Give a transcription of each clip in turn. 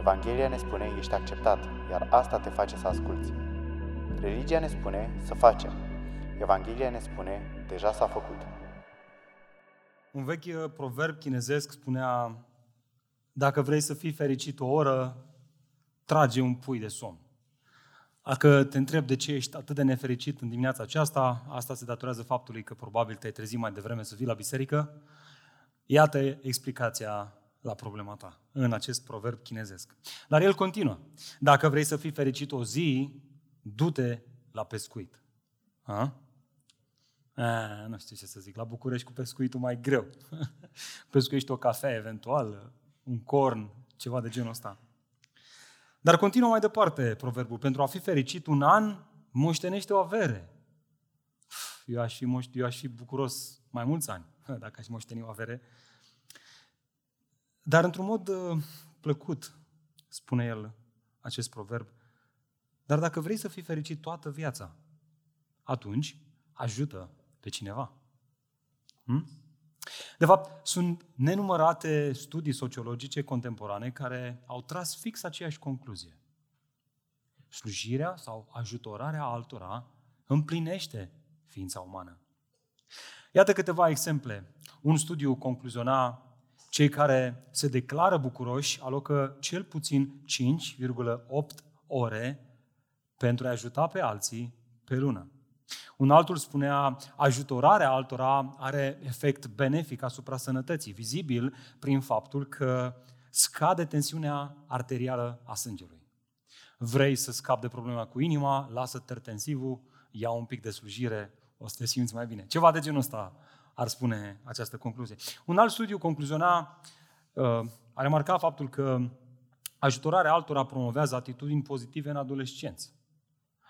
Evanghelia ne spune, ești acceptat, iar asta te face să asculți. Religia ne spune, să facem. Evanghelia ne spune, deja s-a făcut. Un vechi proverb chinezesc spunea, dacă vrei să fii fericit o oră, trage un pui de somn. Dacă te întreb de ce ești atât de nefericit în dimineața aceasta, asta se datorează faptului că probabil te-ai trezit mai devreme să vii la biserică. Iată explicația la problema ta în acest proverb chinezesc. Dar el continuă. Dacă vrei să fii fericit o zi, du-te la pescuit. Nu știu ce să zic. La București cu pescuitul mai greu. Pescuiești o cafea eventual, un corn, ceva de genul ăsta. Dar continuă mai departe proverbul. Pentru a fi fericit un an, moștenește o avere. Eu aș fi bucuros mai mulți ani dacă aș moșteni o avere. Dar într-un mod plăcut, spune el acest proverb, dar dacă vrei să fii fericit toată viața, atunci ajută pe cineva. De fapt, sunt nenumărate studii sociologice contemporane care au tras fix aceeași concluzie. Slujirea sau ajutorarea altora împlinește ființa umană. Iată câteva exemple. Un studiu concluziona: cei care se declară bucuroși alocă cel puțin 5,8 ore pentru a ajuta pe alții pe lună. Un altul spunea, ajutorarea altora are efect benefic asupra sănătății, vizibil prin faptul că scade tensiunea arterială a sângelui. Vrei să scapi de problema cu inima, lasă tertensivul, ia un pic de slujire, o să te simți mai bine. Ceva de genul ăsta ar spune această concluzie. Un alt studiu concluziona, a remarcat faptul că ajutorarea altora promovează atitudini pozitive în adolescenți.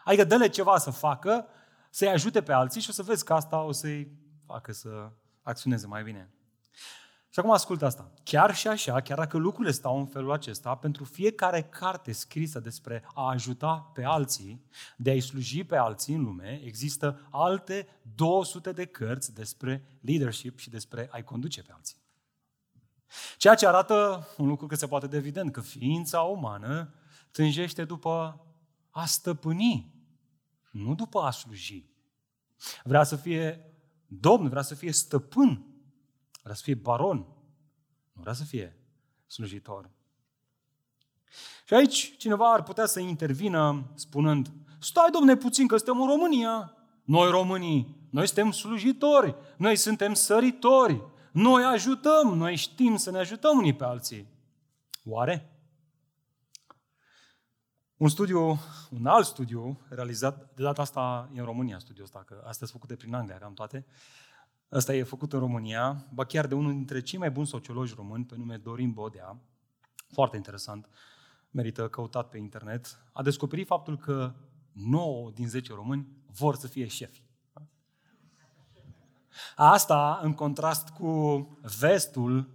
Adică dă-le ceva să facă, să-i ajute pe alții și o să vezi că asta o să-i facă să acționeze mai bine. Și acum ascultă asta. Chiar și așa, chiar dacă lucrurile stau în felul acesta, pentru fiecare carte scrisă despre a ajuta pe alții, de a-i sluji pe alții în lume, există alte 200 de cărți despre leadership și despre a-i conduce pe alții. Ceea ce arată un lucru cât se poate de evident, că ființa umană tânjește după a stăpâni, nu după a sluji. Vrea să fie domn, vrea să fie stăpân, vrea să fie baron, nu vrea să fie slujitor. Și aici cineva ar putea să intervină spunând, stai domne puțin că suntem în România, noi românii, noi suntem slujitori, noi suntem săritori, noi ajutăm, noi știm să ne ajutăm unii pe alții. Oare? Un alt studiu realizat, de data asta e în România studiul ăsta, că astea sunt făcute prin Anglia, cam toate. Ăsta e făcut în România, ba chiar de unul dintre cei mai buni sociologi români, pe nume Dorin Bodea, foarte interesant, merită căutat pe internet, a descoperit faptul că 9 din 10 români vor să fie șefi. Asta în contrast cu vestul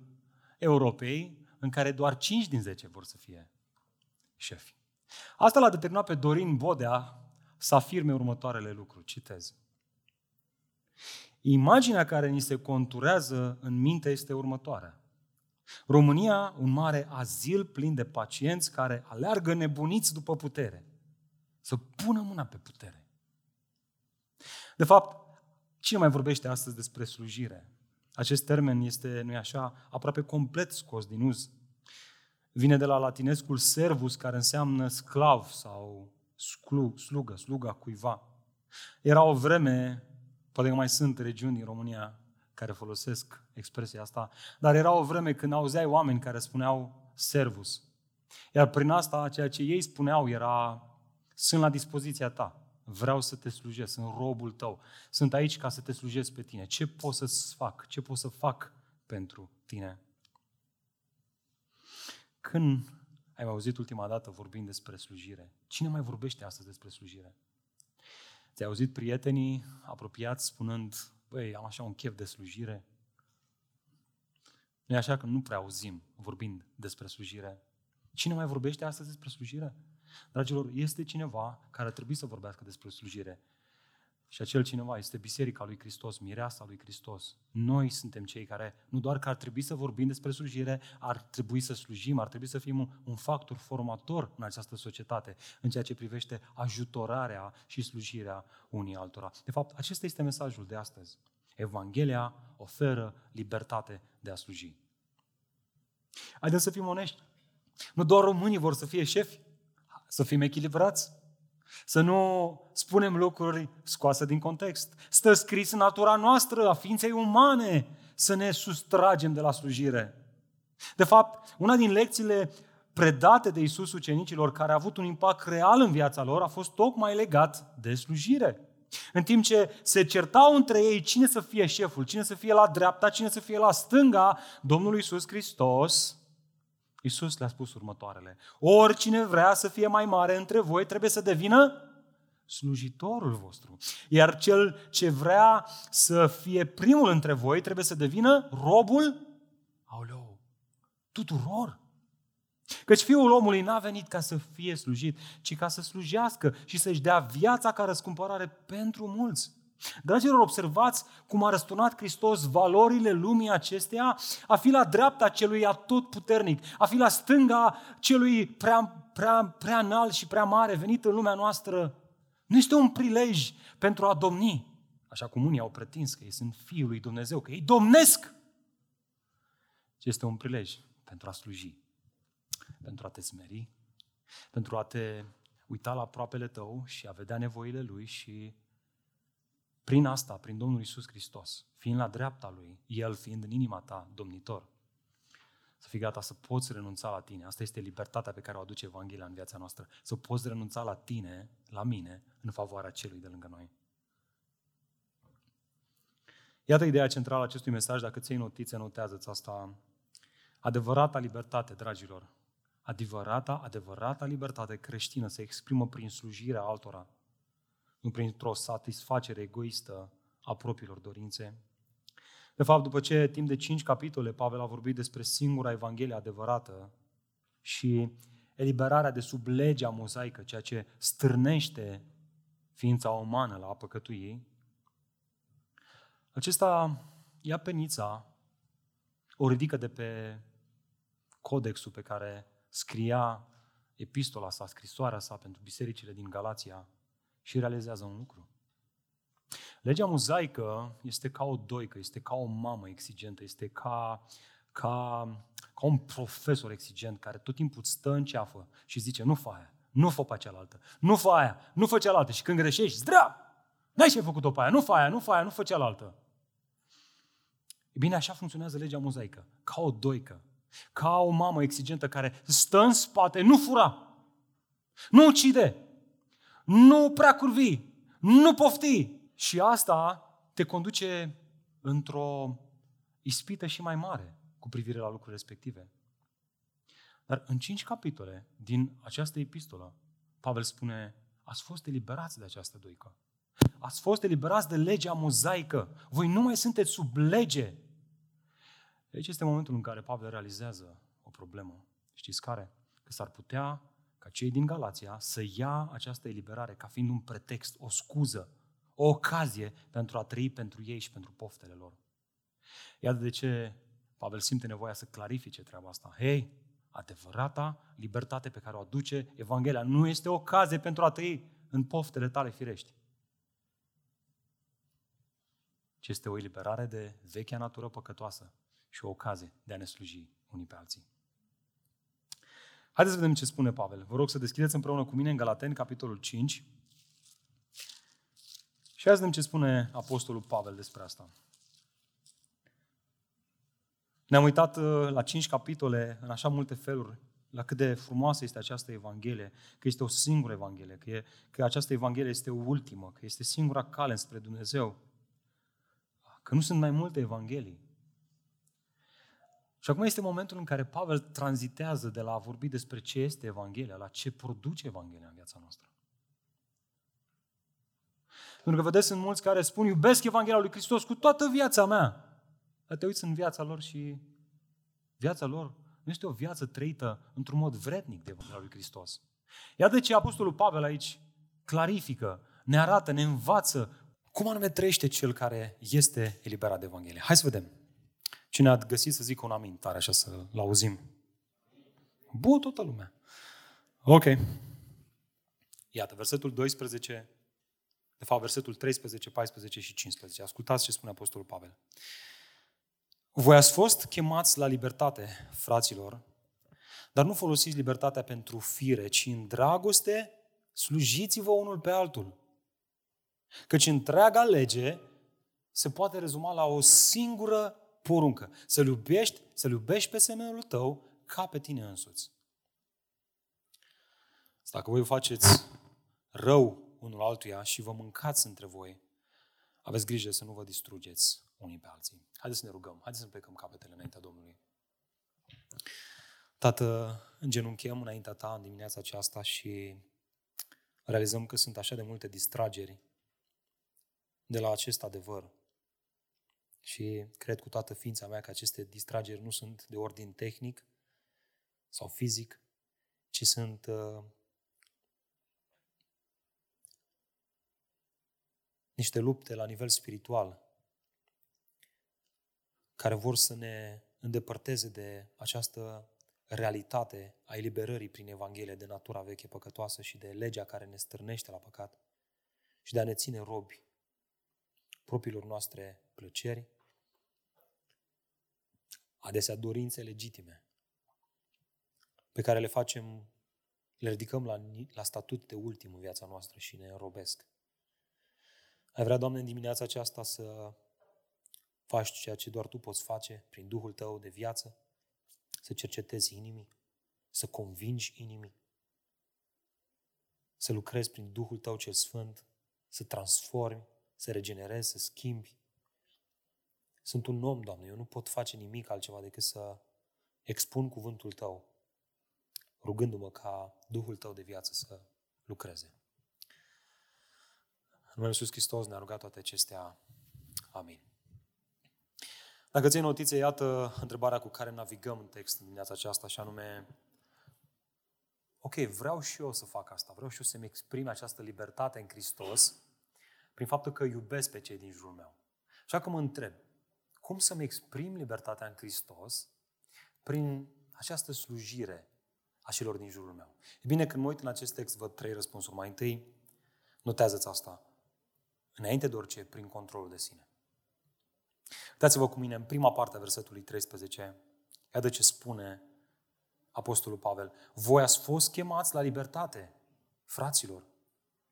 Europei, în care doar 5 din 10 vor să fie șefi. Asta l-a determinat pe Dorin Bodea să afirme următoarele lucruri, citez. Imaginea care ni se conturează în minte este următoarea. România, un mare azil plin de pacienți care aleargă nebuniți după putere. Să pună mâna pe putere. De fapt, cine mai vorbește astăzi despre slujire? Acest termen este, nu-i așa, aproape complet scos din uz. Vine de la latinescul servus, care înseamnă sclav sau slugă, sluga cuiva. Era o vreme, poate că mai sunt regiuni din România care folosesc expresia asta, dar era o vreme când auzeai oameni care spuneau servus. Iar prin asta, ceea ce ei spuneau era, sunt la dispoziția ta, vreau să te slujesc, sunt robul tău, sunt aici ca să te slujesc pe tine. Ce pot să fac? Ce pot să fac pentru tine? Când ai auzit ultima dată vorbind despre slujire? Cine mai vorbește astăzi despre slujire? Ți-ai auzit prietenii apropiați spunând, băi, am așa un chef de slujire? Nu e așa că nu prea auzim vorbind despre slujire. Cine mai vorbește astăzi despre slujire? Dragilor, este cineva care ar trebui să vorbească despre slujire. Și acel cineva este Biserica lui Hristos, mireasa lui Hristos. Noi suntem cei care, nu doar că ar trebui să vorbim despre slujire, ar trebui să slujim, ar trebui să fim un factor formator în această societate, în ceea ce privește ajutorarea și slujirea unii altora. De fapt, acesta este mesajul de astăzi. Evanghelia oferă libertate de a sluji. Haideți să fim onești. Nu doar românii vor să fie șefi, să fim echilibrați, să nu spunem lucruri scoase din context. Stă scris în natura noastră, a ființei umane, să ne sustragem de la slujire. De fapt, una din lecțiile predate de Iisus ucenicilor, care a avut un impact real în viața lor, a fost tocmai legat de slujire. În timp ce se certau între ei cine să fie șeful, cine să fie la dreapta, cine să fie la stânga, Domnul Iisus Hristos, Iisus le-a spus următoarele. Oricine vrea să fie mai mare între voi trebuie să devină slujitorul vostru. Iar cel ce vrea să fie primul între voi trebuie să devină robul tuturor. Căci Fiul omului n-a venit ca să fie slujit, ci ca să slujească și să-și dea viața ca răscumpărare pentru mulți. Dragilor, observați cum a răsturnat Hristos valorile lumii acesteia, a fi la dreapta celui atotputernic, a fi la stânga celui prea înalt și prea mare venit în lumea noastră. Nu este un prilej pentru a domni, așa cum unii au pretins că ei sunt fiul lui Dumnezeu, că ei domnesc, ci este un prilej pentru a sluji, pentru a te smeri, pentru a te uita la aproapele tău și a vedea nevoile lui și prin asta, prin Domnul Iisus Hristos, fiind la dreapta lui, El fiind în inima ta domnitor, să fii gata să poți renunța la tine. Asta este libertatea pe care o aduce Evanghelia în viața noastră. Să poți renunța la tine, la mine, în favoarea celui de lângă noi. Iată ideea centrală a acestui mesaj. Dacă ți-ai notițe, notează-ți asta. Adevărata libertate, dragilor, adevărata libertate creștină se exprimă prin slujirea altora, nu printr-o satisfacere egoistă a propriilor dorințe. De fapt, după ce timp de 5 capitole Pavel a vorbit despre singura Evanghelie adevărată și eliberarea de sub legea mozaică, ceea ce stârnește ființa umană la a păcătui, acesta ia penița, o ridică de pe codexul pe care scria epistola sa, scrisoarea sa pentru bisericile din Galația și realizează un lucru. Legea mozaică este ca o doică, este ca o mamă exigentă, este ca un profesor exigent care tot timpul îți stă în ceafă și zice nu fă aia, nu fă pe cealaltă, nu fă aia, nu fă cealaltă și când greșești, zdra! N-ai ce ai făcut-o pe aia, nu fă aia, nu fă aia, nu fă cealaltă. E bine, așa funcționează legea mozaică, ca o doică, ca o mamă exigentă care stă în spate, nu fura, nu ucide, nu prea curvi, nu pofti. Și asta te conduce într-o ispită și mai mare cu privire la lucrurile respective. Dar în 5 capitole din această epistolă, Pavel spune, ați fost eliberați de această doică. Ați fost eliberați de legea mozaică. Voi nu mai sunteți sub lege. Aici este momentul în care Pavel realizează o problemă. Știți care? Că s-ar putea ca cei din Galația să ia această eliberare ca fiind un pretext, o scuză, o ocazie pentru a trăi pentru ei și pentru poftele lor. Iată de ce Pavel simte nevoia să clarifice treaba asta. Hei, adevărata libertate pe care o aduce Evanghelia nu este o ocazie pentru a trăi în poftele tale firești, ci este o eliberare de vechea natură păcătoasă și o ocazie de a ne sluji unii pe alții. Haideți să vedem ce spune Pavel. Vă rog să deschideți împreună cu mine în Galateni, capitolul 5. Și hai să vedem ce spune Apostolul Pavel despre asta. Ne-am uitat la 5 capitole în așa multe feluri, la cât de frumoasă este această Evanghelie, că este o singură Evanghelie, că această Evanghelie este ultimă, că este singura cale spre Dumnezeu, că nu sunt mai multe Evanghelii. Și acum este momentul în care Pavel tranzitează de la a vorbi despre ce este Evanghelia, la ce produce Evanghelia în viața noastră. Pentru că vedeți, sunt mulți care spun, iubesc Evanghelia lui Hristos cu toată viața mea. Dar te uiți în viața lor și viața lor nu este o viață trăită într-un mod vrednic de Evanghelia lui Hristos. Iată ce Apostolul Pavel aici clarifică, ne arată, ne învață cum anume trăiește cel care este eliberat de Evanghelie. Hai să vedem. Cine a găsit să zic un amin tare, așa să-l auzim. Bun, toată lumea. Ok. Iată, versetul 12, de fapt versetul 13, 14 și 15. Ascultați ce spune Apostolul Pavel. Voi ați fost chemați la libertate, fraților, dar nu folosiți libertatea pentru fire, ci în dragoste slujiți-vă unul pe altul. Căci întreaga lege se poate rezuma la o singură poruncă. Să-l iubești pe semenul tău ca pe tine însuți. Dacă voi faceți rău unul altuia și vă mâncați între voi, aveți grijă să nu vă distrugeți unii pe alții. Haideți să ne rugăm, haideți să ne plecăm capetele înaintea Domnului. Tată, îngenunchem înaintea Ta în dimineața aceasta și realizăm că sunt așa de multe distrageri de la acest adevăr. Și cred cu toată ființa mea că aceste distrageri nu sunt de ordin tehnic sau fizic, ci sunt niște lupte la nivel spiritual care vor să ne îndepărteze de această realitate a eliberării prin Evanghelie de natura veche păcătoasă și de legea care ne stârnește la păcat și de a ne ține robi propriilor noastre plăceri, adesea dorințe legitime pe care le facem, le ridicăm la statut de ultim în viața noastră și ne înrobesc. Ai vrea, Doamne, în dimineața aceasta să faci ceea ce doar Tu poți face prin Duhul Tău de viață, să cercetezi inimii, să convingi inimii, să lucrezi prin Duhul Tău cel Sfânt, să transformi, să regenerezi, să schimbi. Sunt un om, Doamne, eu nu pot face nimic altceva decât să expun cuvântul Tău, rugându-mă ca Duhul Tău de viață să lucreze. În numele Iisus Hristos ne-a rugat toate acestea. Amin. Dacă ții notițe, iată întrebarea cu care navigăm în text în dimineața aceasta, și anume, ok, vreau și eu să fac asta, vreau și eu să-mi exprim această libertate în Hristos prin faptul că iubesc pe cei din jurul meu. Așa că mă întreb, cum să-mi exprim libertatea în Hristos prin această slujire a celor din jurul meu? E bine, când mă uit în acest text, văd trei răspunsuri. Mai întâi, notează-ți asta, înainte de orice, prin controlul de sine. Uitați-vă cu mine în prima parte a versetului 13, iată ce spune Apostolul Pavel. Voi ați fost chemați la libertate, fraților.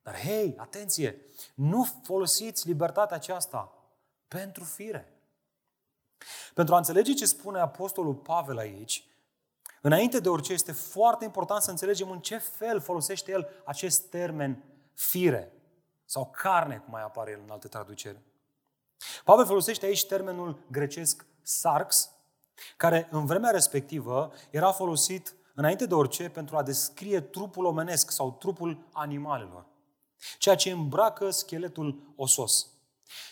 Dar hei, atenție, nu folosiți libertatea aceasta pentru fire. Pentru a înțelege ce spune Apostolul Pavel aici, înainte de orice este foarte important să înțelegem în ce fel folosește el acest termen fire sau carne, cum mai apare el în alte traduceri. Pavel folosește aici termenul grecesc sarx, care în vremea respectivă era folosit înainte de orice pentru a descrie trupul omenesc sau trupul animalelor, ceea ce îmbracă scheletul osos.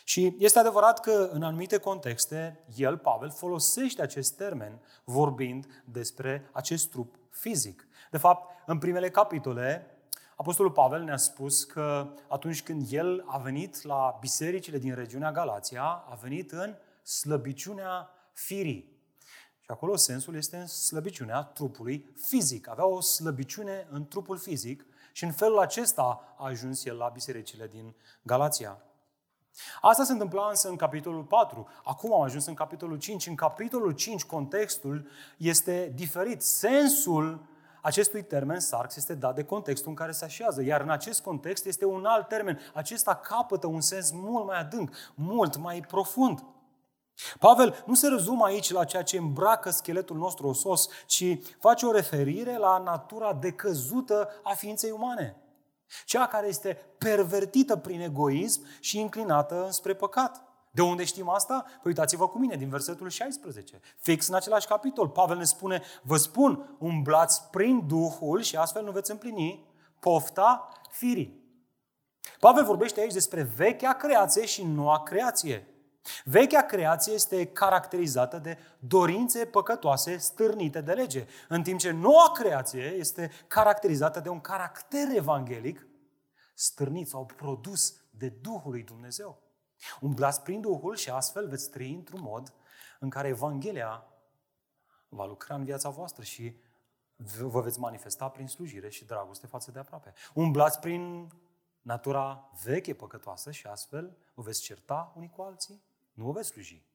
Și este adevărat că în anumite contexte, el, Pavel, folosește acest termen vorbind despre acest trup fizic. De fapt, în primele capitole, Apostolul Pavel ne-a spus că atunci când el a venit la bisericile din regiunea Galația, a venit în slăbiciunea firii. Și acolo sensul este în slăbiciunea trupului fizic. Avea o slăbiciune în trupul fizic și în felul acesta a ajuns el la bisericile din Galația. Asta se întâmpla însă în capitolul 4. Acum am ajuns în capitolul 5. În capitolul 5 contextul este diferit. Sensul acestui termen, sarx, este dat de contextul în care se așează. Iar în acest context este un alt termen. Acesta capătă un sens mult mai adânc, mult mai profund. Pavel nu se rezumă aici la ceea ce îmbracă scheletul nostru osos, ci face o referire la natura decăzută a ființei umane. Cea care este pervertită prin egoism și inclinată spre păcat. De unde știm asta? Păi uitați-vă cu mine, din versetul 16. Fix în același capitol, Pavel ne spune, vă spun, umblați prin Duhul și astfel nu veți împlini pofta firii. Pavel vorbește aici despre vechea creație și noua creație. Vechea creație este caracterizată de dorințe păcătoase stârnite de lege, în timp ce noua creație este caracterizată de un caracter evanghelic stârnit sau produs de Duhul lui Dumnezeu. Umblați prin Duhul și astfel veți trăi într-un mod în care Evanghelia va lucra în viața voastră și vă veți manifesta prin slujire și dragoste față de aproape. Umblați prin natura veche păcătoasă și astfel vă veți certa unii cu alții, nu vă veți sluji.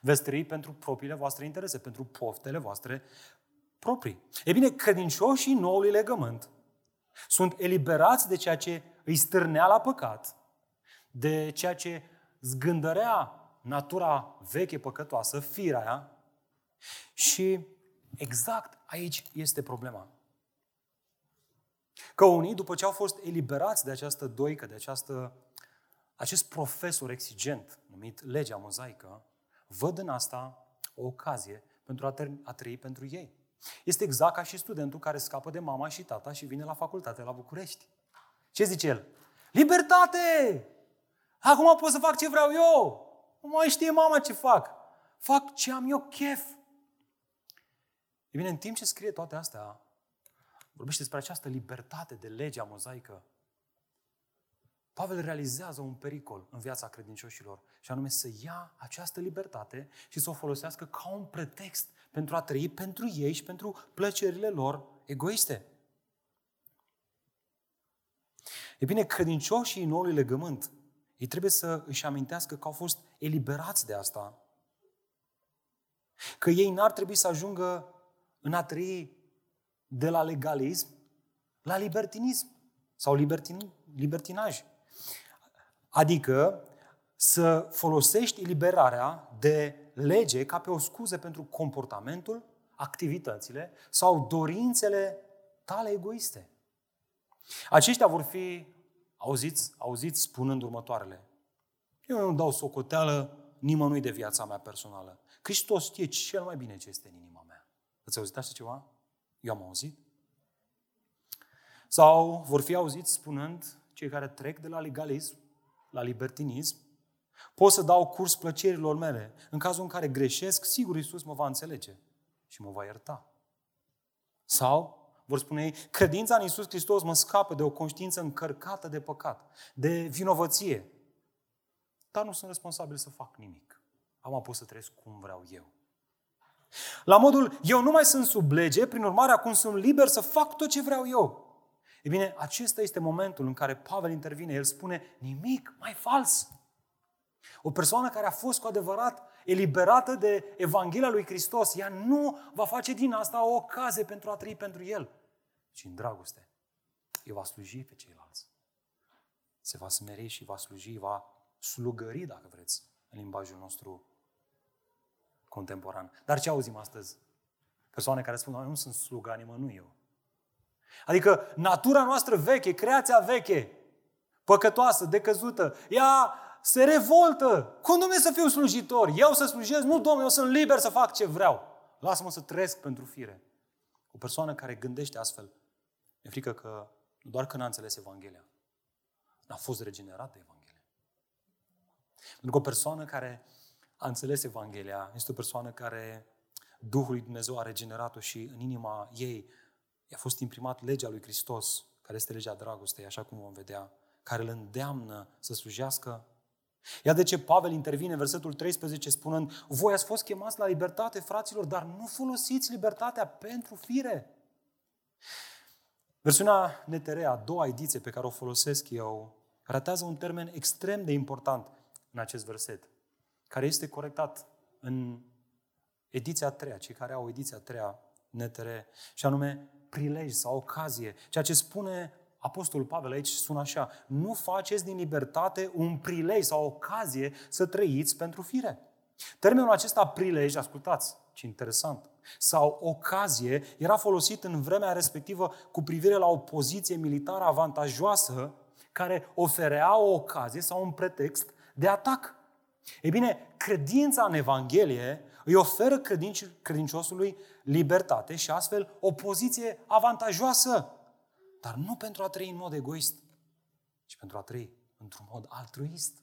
Veți trăi pentru propriile voastre interese, pentru poftele voastre proprii. E bine, credincioșii noului legământ sunt eliberați de ceea ce îi stârnea la păcat, de ceea ce zgândărea natura veche păcătoasă, firea aia. Și exact aici este problema. Că unii, după ce au fost eliberați de această doică, de acest profesor exigent numit legea mozaică, văd în asta o ocazie pentru a trăi pentru ei. Este exact ca și studentul care scapă de mama și tata și vine la facultate la București. Ce zice el? Libertate! Acum pot să fac ce vreau eu! Nu mai știe mama ce fac! Fac ce am eu chef! E bine, în timp ce scrie toate astea, vorbește despre această libertate de legea mozaică. Pavel realizează un pericol în viața credincioșilor și anume să ia această libertate și să o folosească ca un pretext pentru a trăi pentru ei și pentru plăcerile lor egoiste. E bine, credincioșii noului legământ, ei trebuie să își amintească că au fost eliberați de asta. Că ei n-ar trebui să ajungă în a trăi de la legalism la libertinism sau libertinaj. Adică să folosești eliberarea de lege ca pe o scuză pentru comportamentul, activitățile sau dorințele tale egoiste. Aceștia vor fi auziți spunând următoarele. Eu nu dau socoteală nimănui de viața mea personală. Hristos știe cel mai bine ce este în inima mea. Ați auzit așa ceva? Eu am auzit. Sau vor fi auziți spunând cei care trec de la legalism la libertinism, pot să dau curs plăcerilor mele. În cazul în care greșesc, sigur Iisus mă va înțelege și mă va ierta. Sau vor spune ei, credința în Iisus Hristos mă scapă de o conștiință încărcată de păcat, de vinovăție. Dar nu sunt responsabil să fac nimic. Am pus să trăiesc cum vreau eu. La modul, eu nu mai sunt sub lege, prin urmare acum sunt liber să fac tot ce vreau eu. E bine, acesta este momentul în care Pavel intervine. El spune, nimic mai fals. O persoană care a fost cu adevărat eliberată de Evanghelia lui Hristos, ea nu va face din asta o ocazie pentru a trăi pentru El, ci în dragoste. El va sluji pe ceilalți. Se va smeri și va sluji, va slugări, dacă vreți, în limbajul nostru contemporan. Dar ce auzim astăzi? Persoane care spun, nu sunt sluga nimănui eu. Adică natura noastră veche, creația veche, păcătoasă, decăzută, ea se revoltă. Cum, Dom'le, să fiu slujitor? Eu să slujesc? Nu, Dom'le, eu sunt liber să fac ce vreau. Lasă-mă să trăiesc pentru fire. O persoană care gândește astfel, mi-e frică că doar că n-a înțeles Evanghelia, n-a fost regenerată Evanghelia. Pentru că o persoană care a înțeles Evanghelia este o persoană care Duhul lui Dumnezeu a regenerat-o și în inima ei i-a fost imprimat legea lui Hristos, care este legea dragostei, așa cum vom vedea, care îl îndeamnă să slujească. Iar de ce Pavel intervine în versetul 13 spunând, voi ați fost chemați la libertate, fraților, dar nu folosiți libertatea pentru fire. Versiunea NTR, a doua ediție pe care o folosesc eu, ratează un termen extrem de important în acest verset, care este corectat în ediția a treia, cei care au ediția a treia NTR, și anume prilej sau ocazie. Ceea ce spune Apostolul Pavel aici sună așa, nu faceți din libertate un prilej sau ocazie să trăiți pentru fire. Termenul acesta prilej, ascultați, ce interesant, sau ocazie, era folosit în vremea respectivă cu privire la o poziție militară avantajoasă care oferea o ocazie sau un pretext de atac. Ei bine, credința în Evanghelie îi oferă credinciosului libertate și astfel o poziție avantajoasă, dar nu pentru a trăi în mod egoist, ci pentru a trăi într-un mod altruist.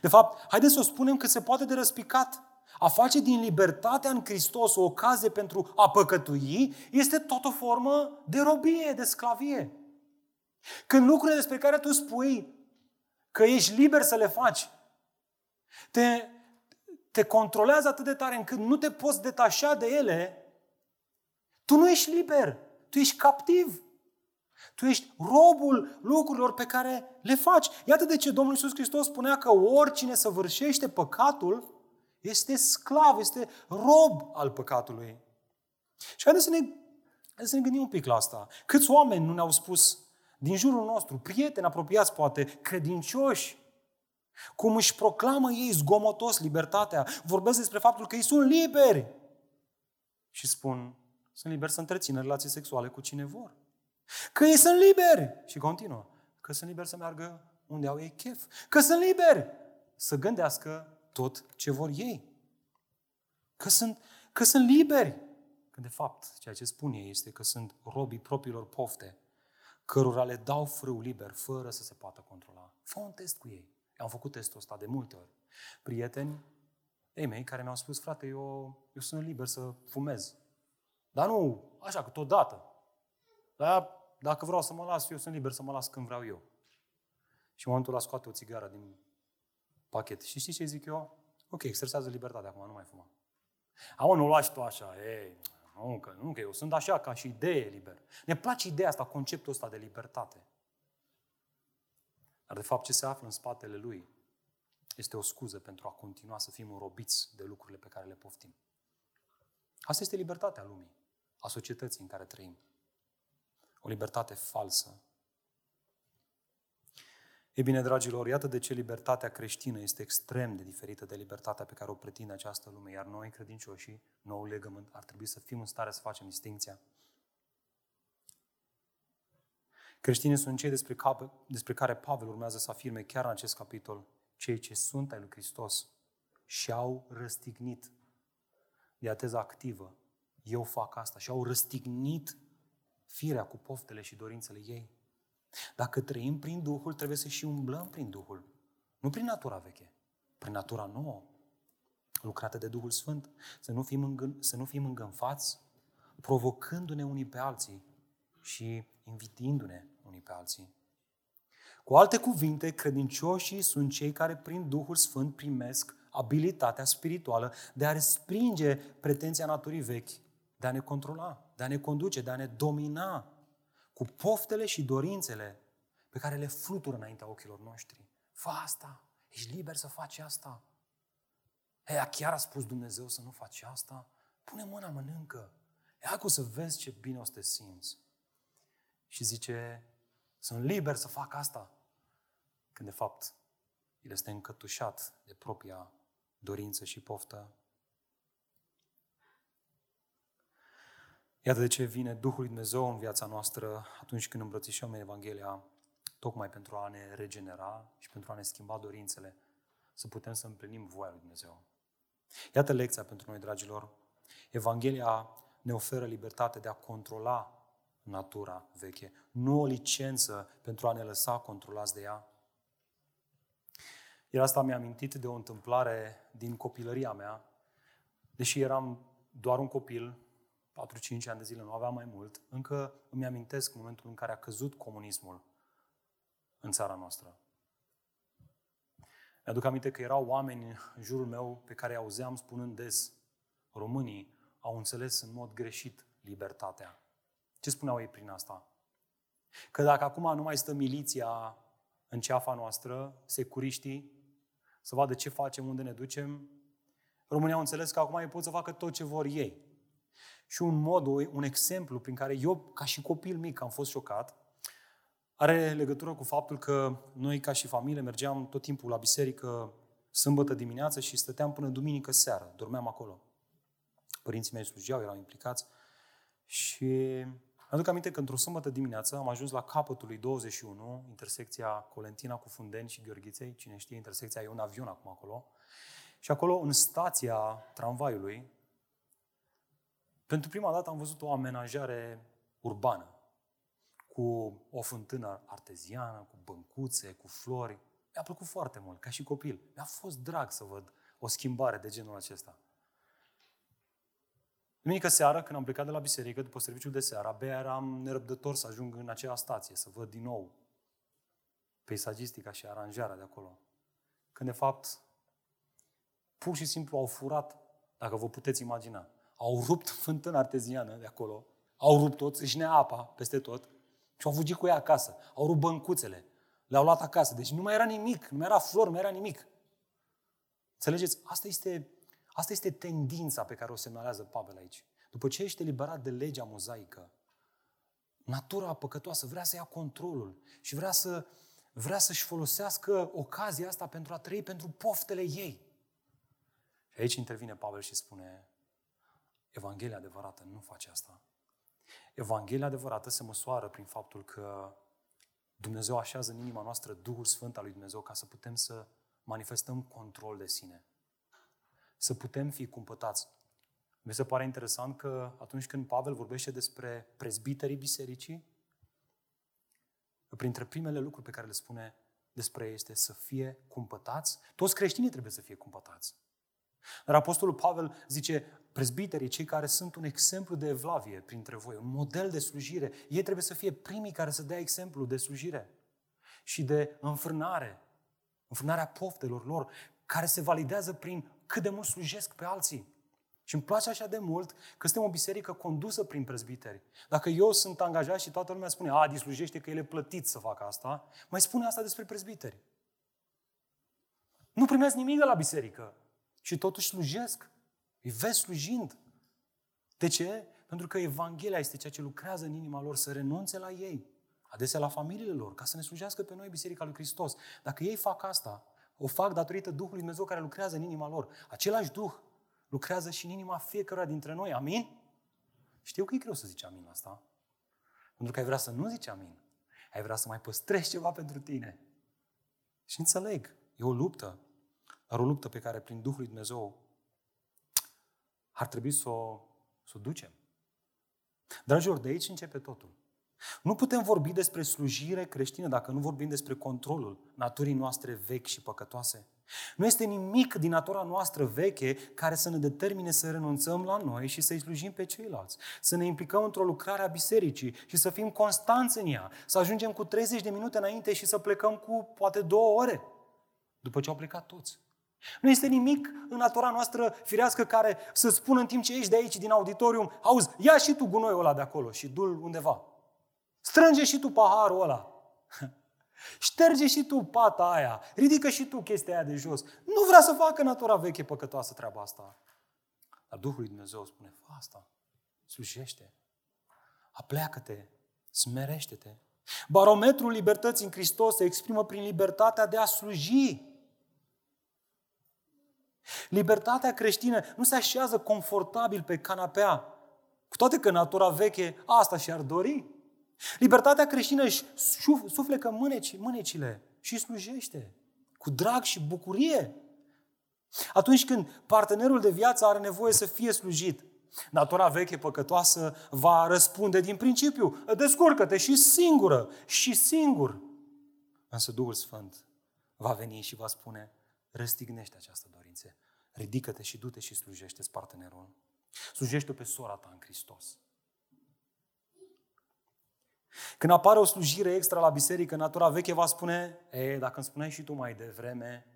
De fapt, haideți să o spunem cât se poate de răspicat. A face din libertatea în Hristos o ocazie pentru a păcătui este tot o formă de robie, de sclavie. Când lucrurile despre care tu spui că ești liber să le faci, te controlează atât de tare încât nu te poți detașa de ele, tu nu ești liber, tu ești captiv. Tu ești robul lucrurilor pe care le faci. Iată de ce Domnul Iisus Hristos spunea că oricine săvârșește păcatul este sclav, este rob al păcatului. Și haideți să ne gândim un pic la asta. Câți oameni nu ne-au spus din jurul nostru, prieteni apropiați poate, credincioși, cum își proclamă ei zgomotos libertatea, vorbesc despre faptul că ei sunt liberi și spun, sunt liberi să întrețină relații sexuale cu cine vor. Că ei sunt liberi, și continuă, că sunt liberi să meargă unde au ei chef, că sunt liberi să gândească tot ce vor ei, că sunt liberi, că de fapt ceea ce spun ei este că sunt robii propriilor pofte, cărora le dau frâu liber, fără să se poată controla. Fă un test cu ei. Am făcut testul ăsta de multe ori. Prieteni ei mei care mi-au spus, frate, eu sunt liber să fumez. Dar nu așa, că totodată. Dar dacă vreau să mă las, eu sunt liber să mă las când vreau eu. Și în momentul ăla scoate o țigară din pachet. Și știi ce zic eu? Ok, exersează libertatea acum, nu mai fuma. Amă, nu lași tu așa, ei... Nu, că eu sunt așa, ca și idee liber. Ne place ideea asta, conceptul ăsta de libertate. Dar de fapt ce se află în spatele lui este o scuză pentru a continua să fim înrobiți de lucrurile pe care le poftim. Asta este libertatea lumii, a societății în care trăim. O libertate falsă. Ei bine, dragilor, iată de ce libertatea creștină este extrem de diferită de libertatea pe care o pretinde această lume, iar noi, credincioșii, noul legământ, ar trebui să fim în stare să facem distincția. Creștinii sunt cei despre care Pavel urmează să afirme chiar în acest capitol, cei ce sunt ai lui Hristos și au răstignit. De ateza activă, eu fac asta, și au răstignit firea cu poftele și dorințele ei. Dacă trăim prin Duhul, trebuie să și umblăm prin Duhul. Nu prin natura veche, prin natura nouă, lucrată de Duhul Sfânt. Să nu fim îngânfați, provocându-ne unii pe alții și invitindu-ne unii pe alții. Cu alte cuvinte, credincioșii sunt cei care prin Duhul Sfânt primesc abilitatea spirituală de a respinge pretenția naturii vechi, de a ne controla, de a ne conduce, de a ne domina cu poftele și dorințele pe care le flutură înaintea ochilor noștri. Fă asta! Ești liber să faci asta! Hei, chiar a spus Dumnezeu să nu faci asta? Pune mâna, mănâncă! Ia cu să vezi ce bine o să te simți! Și zice, sunt liber să fac asta! Când de fapt, el este încătușat de propria dorință și poftă. Iată de ce vine Duhul lui Dumnezeu în viața noastră atunci când îmbrățișăm Evanghelia, tocmai pentru a ne regenera și pentru a ne schimba dorințele, să putem să împlinim voia lui Dumnezeu. Iată lecția pentru noi, dragilor. Evanghelia ne oferă libertate de a controla natura veche, nu o licență pentru a ne lăsa controlați de ea. Iar asta mi-a amintit de o întâmplare din copilăria mea, deși eram doar un copil, 4-5 ani de zile, nu aveam mai mult, încă îmi amintesc momentul în care a căzut comunismul în țara noastră. Mi-aduc aminte că erau oameni în jurul meu pe care îi auzeam spunând des, românii au înțeles în mod greșit libertatea. Ce spuneau ei prin asta? Că dacă acum nu mai stă miliția în ceafa noastră, securiștii, să vadă ce facem, unde ne ducem, românii au înțeles că acum ei pot să facă tot ce vor ei. Și un exemplu prin care eu, ca și copil mic, am fost șocat, are legătură cu faptul că noi, ca și familie, mergeam tot timpul la biserică sâmbătă dimineață și stăteam până duminică seară. Dormeam acolo. Părinții mei slujeau, erau implicați. Și Aduc aminte că într-o sâmbătă dimineață am ajuns la capătul lui 21, intersecția Colentina cu Fundeni și Gheorghiței. Cine știe, intersecția e un avion acum acolo. Și acolo, în stația tramvaiului, pentru prima dată am văzut o amenajare urbană. Cu o fântână arteziană, cu băncuțe, cu flori. Mi-a plăcut foarte mult, ca și copil. Mi-a fost drag să văd o schimbare de genul acesta. Duminică seara, când am plecat de la biserică, după serviciul de seară, abia eram nerăbdător să ajung în acea stație, să văd din nou peisagistica și aranjarea de acolo. Când, de fapt, pur și simplu au furat, dacă vă puteți imagina, au rupt fântâna arteziană de acolo, au rupt-o, țâșnea apa peste tot și au fugit cu ea acasă. Au rupt băncuțele, le-au luat acasă. Deci nu mai era nimic, nu mai era flori, nu mai era nimic. Înțelegeți? Asta este tendința pe care o semnalează Pavel aici. După ce ești eliberat de legea mozaică, natura păcătoasă vrea să ia controlul și vrea să-și folosească ocazia asta pentru a trăi pentru poftele ei. Și aici intervine Pavel și spune: Evanghelia adevărată nu face asta. Evanghelia adevărată se măsoară prin faptul că Dumnezeu așează în inima noastră Duhul Sfânt al lui Dumnezeu ca să putem să manifestăm control de sine. Să putem fi cumpătați. Mi se pare interesant că atunci când Pavel vorbește despre prezbiterii bisericii, printre primele lucruri pe care le spune despre ei este să fie cumpătați. Toți creștinii trebuie să fie cumpătați. Dar Apostolul Pavel zice: prezbiterii, cei care sunt un exemplu de evlavie printre voi, un model de slujire, ei trebuie să fie primii care să dea exemplu de slujire și de înfrânarea poftelor lor, care se validează prin cât de mult slujesc pe alții. Și îmi place așa de mult că suntem o biserică condusă prin prezbiteri. Dacă eu sunt angajat și toată lumea spune: Adi, slujește că el e plătit să facă asta, mai spune asta despre prezbiteri. Nu primesc nimic de la biserică și totuși slujesc. Îi vezi slujind. De ce? Pentru că Evanghelia este ceea ce lucrează în inima lor să renunțe la ei, adesea la familiile lor, ca să ne slujească pe noi Biserica lui Hristos. Dacă ei fac asta, o fac datorită Duhului Dumnezeu care lucrează în inima lor. Același Duh lucrează și în inima fiecăruia dintre noi. Amin? Știu că e greu să zici amin la asta. Pentru că ai vrea să nu zici amin. Ai vrea să mai păstrezi ceva pentru tine. Și înțeleg. E o luptă. Dar o luptă pe care prin Duhul Dumnezeu ar trebui să o ducem. Dragilor, de aici începe totul. Nu putem vorbi despre slujire creștină dacă nu vorbim despre controlul naturii noastre vechi și păcătoase. Nu este nimic din natura noastră veche care să ne determine să renunțăm la noi și să-i slujim pe ceilalți. Să ne implicăm într-o lucrare a bisericii și să fim constanți în ea. Să ajungem cu 30 de minute înainte și să plecăm cu poate 2 ore după ce au plecat toți. Nu este nimic în natura noastră firească care să spună în timp ce ești de aici, din auditorium: auzi, ia și tu gunoiul ăla de acolo și du-l undeva. Strânge și tu paharul ăla. Șterge și tu pata aia. Ridică și tu chestia aia de jos. Nu vrea să facă natura veche păcătoasă treaba asta. Dar Duhul lui Dumnezeu spune: fă asta. Slujește. Apleacă-te. Smerește-te. Barometrul libertății în Hristos se exprimă prin libertatea de a sluji. Libertatea creștină nu se așează confortabil pe canapea, cu toate că natura veche asta și-ar dori. Libertatea creștină își suflecă mânecile și slujește cu drag și bucurie. Atunci când partenerul de viață are nevoie să fie slujit, natura veche păcătoasă va răspunde din principiu: descurcă-te și singură și singur. Însă Duhul Sfânt va veni și va spune: răstignește această dorință. Ridică-te și du-te și slujește-ți partenerul. Slujește-o pe sora ta în Hristos. Când apare o slujire extra la biserică, natura veche va spune: dacă îmi spuneai și tu mai devreme,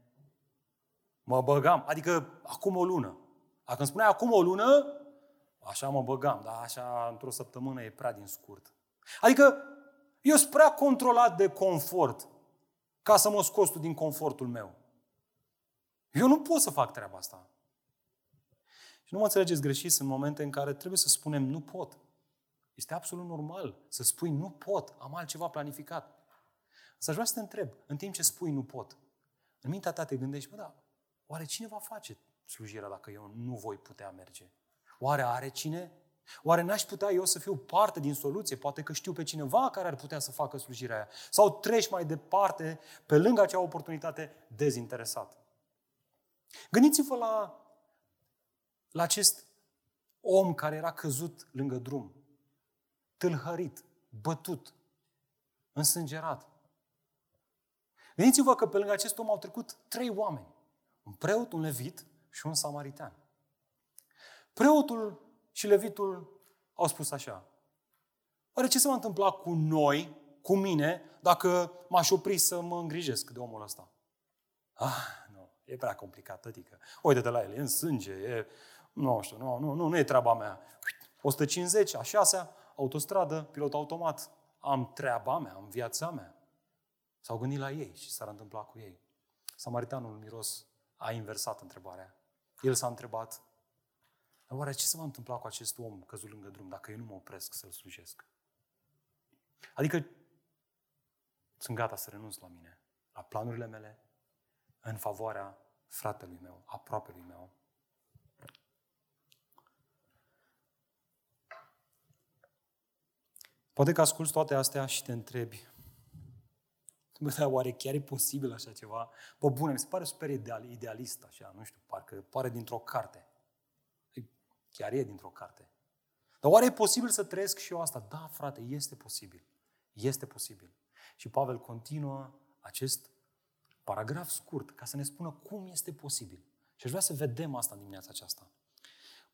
mă băgam. Adică acum o lună. Dacă îmi spuneai acum o lună, așa mă băgam. Dar așa într-o săptămână e prea din scurt. Adică eu sunt prea controlat de confort ca să mă scoți tu din confortul meu. Eu nu pot să fac treaba asta. Și nu mă înțelegeți greșit, sunt momente în care trebuie să spunem: nu pot. Este absolut normal să spui: nu pot, am altceva planificat. Însă aș vrea să te întreb, în timp ce spui nu pot, în mintea ta te gândești: oare cine va face slujirea dacă eu nu voi putea merge? Oare are cine? Oare n-aș putea eu să fiu parte din soluție? Poate că știu pe cineva care ar putea să facă slujirea aia. Sau treci mai departe, pe lângă acea oportunitate, dezinteresat. Gândiți-vă la acest om care era căzut lângă drum, tâlhărit, bătut, însângerat. Gândiți-vă că pe lângă acest om au trecut 3 oameni. Un preot, un levit și un samaritan. Preotul și levitul au spus așa: oare ce se va întâmpla cu noi, cu mine, dacă m-aș opri să mă îngrijesc de omul ăsta? Nu, e prea complicat, tătică. Uite-te la el, e în sânge, e... nu e treaba mea. 150, a 6-a, autostradă, pilot automat. Am treaba mea, am viața mea. S-au gândit la ei și s-ar întâmpla cu ei. Samaritanul miros a inversat întrebarea. El s-a întrebat: oare ce se va întâmpla cu acest om căzut lângă drum dacă eu nu mă opresc să-l slujesc? Adică sunt gata să renunț la mine, la planurile mele, în favoarea fratelui meu, aproapelui meu. Poate că asculți toate astea și te întrebi: bă, dar oare chiar e posibil așa ceva? Bă, bune, mi se pare super idealist așa, nu știu, parcă pare dintr-o carte. Chiar e dintr-o carte. Dar oare e posibil să trăiesc și eu asta? Da, frate, este posibil. Este posibil. Și Pavel continuă acest paragraf scurt ca să ne spună cum este posibil. Și aș vrea să vedem asta în dimineața aceasta.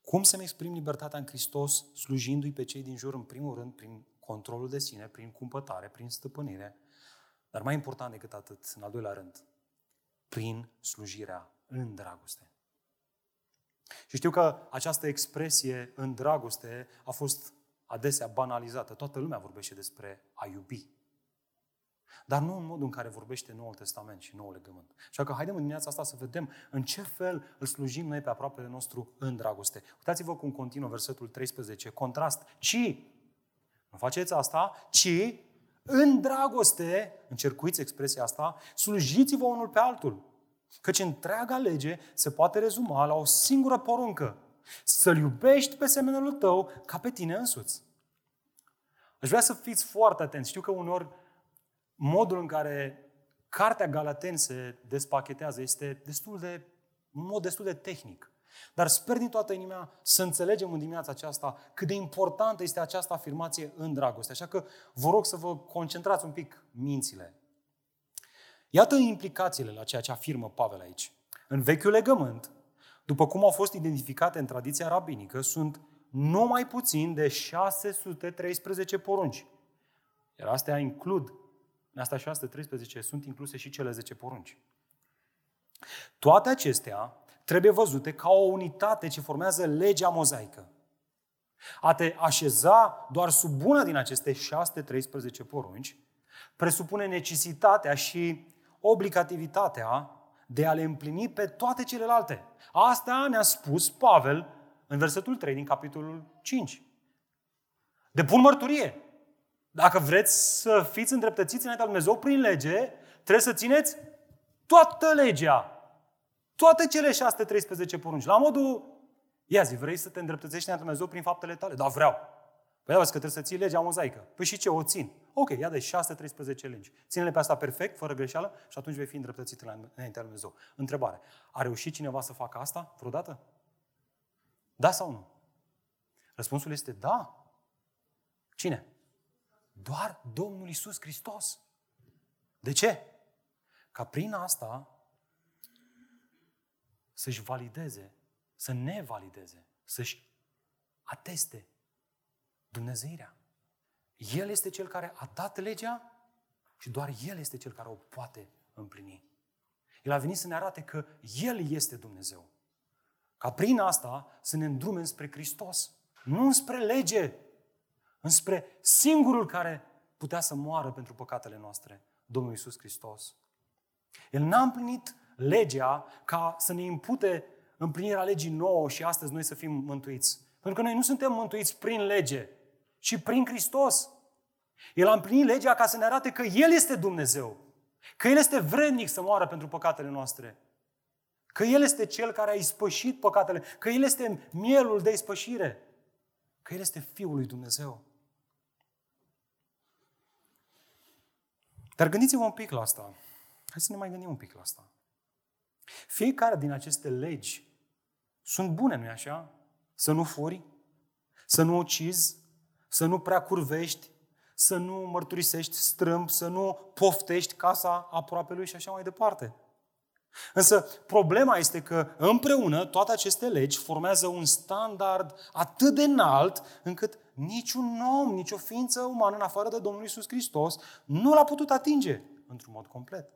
Cum să-mi exprim libertatea în Hristos, slujindu-i pe cei din jur, în primul rând, prin controlul de sine, prin cumpătare, prin stăpânire, dar mai important decât atât, în al doilea rând, prin slujirea în dragoste. Și știu că această expresie în dragoste a fost adesea banalizată. Toată lumea vorbește despre a iubi. Dar nu în modul în care vorbește Noul Testament și Noul Legământ. Așa că haidem în dimineața asta să vedem în ce fel îl slujim noi pe aproapele nostru în dragoste. Uitați-vă cum continuă versetul 13, contrast. Ci, nu faceți asta, ci în dragoste, încercuiți expresia asta, slujiți-vă unul pe altul. Căci întreaga lege se poate rezuma la o singură poruncă. Să-l iubești pe semenul tău ca pe tine însuți. Aș vrea să fiți foarte atenți. Știu că uneori modul în care cartea Galateni se despachetează este un mod destul de tehnic. Dar sper din toată inima să înțelegem în dimineața aceasta cât de importantă este această afirmație în dragoste. Așa că vă rog să vă concentrați un pic mințile. Iată implicațiile la ceea ce afirmă Pavel aici. În Vechiul Legământ, după cum au fost identificate în tradiția rabinică, sunt numai puțin de 613 porunci. Iar astea includ, în astea 613 sunt incluse și cele 10 porunci. Toate acestea trebuie văzute ca o unitate ce formează legea mozaică. A te așeza doar sub una din aceste 613 porunci presupune necesitatea și obligativitatea de a le împlini pe toate celelalte. Asta ne-a spus Pavel în versetul 3 din capitolul 5. Depun mărturie. Dacă vreți să fiți îndreptățiți înaintea lui Dumnezeu prin lege, trebuie să țineți toată legea. Toate cele 613 porunci. La modul, ia zi, vrei să te îndreptățești înaintea lui Dumnezeu prin faptele tale? Da, vreau. Păi da, vezi că trebuie să ții legea mozaică. Păi și ce, o țin? Ok, ia de 613 legi. Ține-le pe asta perfect, fără greșeală, și atunci vei fi îndreptățit înaintea lui Dumnezeu. Întrebare. A reușit cineva să facă asta vreodată? Da sau nu? Răspunsul este da. Cine? Doar Domnul Iisus Hristos. De ce? Ca prin asta să-și valideze, să ne valideze, să-și ateste dumnezeirea. El este Cel care a dat legea și doar El este Cel care o poate împlini. El a venit să ne arate că El este Dumnezeu. Ca prin asta să ne îndrume înspre Hristos, nu înspre lege, înspre singurul care putea să moară pentru păcatele noastre, Domnul Iisus Hristos. El n-a împlinit legea ca să ne impute împlinirea legii nouă și astăzi noi să fim mântuiți. Pentru că noi nu suntem mântuiți prin lege, ci prin Hristos. El a împlinit legea ca să ne arate că El este Dumnezeu, că El este vrednic să moară pentru păcatele noastre, că El este Cel care a ispășit păcatele, că El este mielul de ispășire, că El este Fiul lui Dumnezeu. Dar gândiți-vă un pic la asta. Hai să ne mai gândim un pic la asta. Fiecare din aceste legi sunt bune, nu-i așa? Să nu furi, să nu ucizi, să nu prea curvești, să nu mărturisești strâmb, să nu poftești casa aproapelui și așa mai departe. Însă problema este că împreună toate aceste legi formează un standard atât de înalt încât niciun om, nicio ființă umană în afară de Domnul Iisus Hristos nu l-a putut atinge într-un mod complet.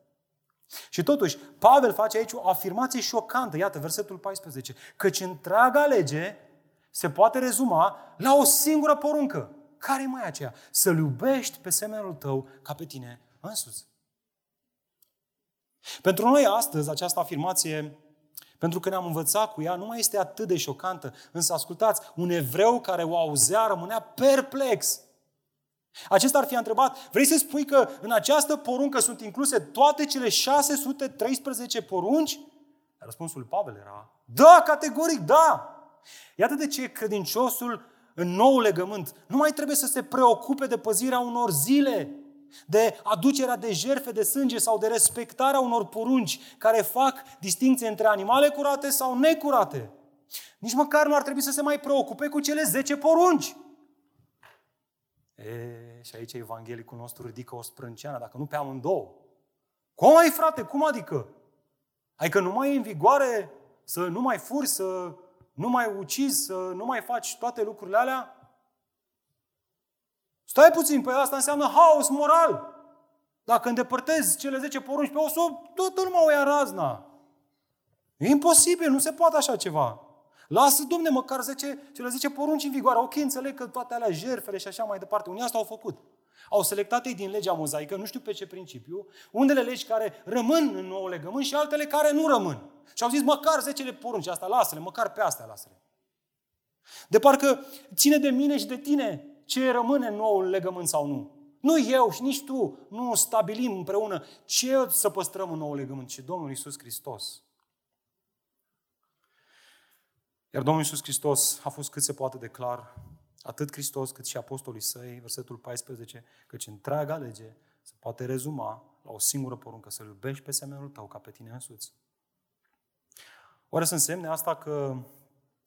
Și totuși, Pavel face aici o afirmație șocantă, iată, versetul 14, căci întreaga lege se poate rezuma la o singură poruncă. Care e mai aceea? Să-L iubești pe semenul tău ca pe tine însuți. Pentru noi astăzi, această afirmație, pentru că ne-am învățat cu ea, nu mai este atât de șocantă. Însă, ascultați, un evreu care o auzea rămânea perplex. Acesta ar fi întrebat, vrei să spui că în această poruncă sunt incluse toate cele 613 porunci? Răspunsul lui Pavel era, da, categoric, da! Iată de ce credinciosul în noul legământ nu mai trebuie să se preocupe de păzirea unor zile, de aducerea de jertfe de sânge sau de respectarea unor porunci care fac distinție între animale curate sau necurate. Nici măcar nu ar trebui să se mai preocupe cu cele 10 porunci. Și aici evanghelicul nostru ridică o sprânceană, dacă nu pe amândouă. Cum ai, frate? Cum adică? Adică nu mai e în vigoare să nu mai furi, să nu mai ucizi, să nu mai faci toate lucrurile alea? Stai puțin, păi asta înseamnă haos moral. Dacă îndepărtezi cele 10 porunci pe o sub, toată lumea o ia razna. E imposibil, nu se poate așa ceva. Lasă, Domne, măcar cele 10 porunci în vigoare. Ok, înțeleg că toate alea jertfele și așa mai departe. Unii asta au făcut. Au selectat ei din legea mozaică, nu știu pe ce principiu, unele legi care rămân în nou legământ și altele care nu rămân. Și au zis, măcar 10 porunci, asta lasă-le, măcar pe astea lasă-le. De parcă ține de mine și de tine ce rămâne în noul legământ sau nu. Nu eu și nici tu nu stabilim împreună ce să păstrăm în noul legământ, ci Domnul Iisus Hristos. Iar Domnul Iisus Hristos a fost cât se poate de clar, atât Hristos cât și apostolii săi, versetul 14, căci întreaga lege se poate rezuma la o singură poruncă, să-L iubești pe semenul tău ca pe tine însuți. Oare să însemne asta că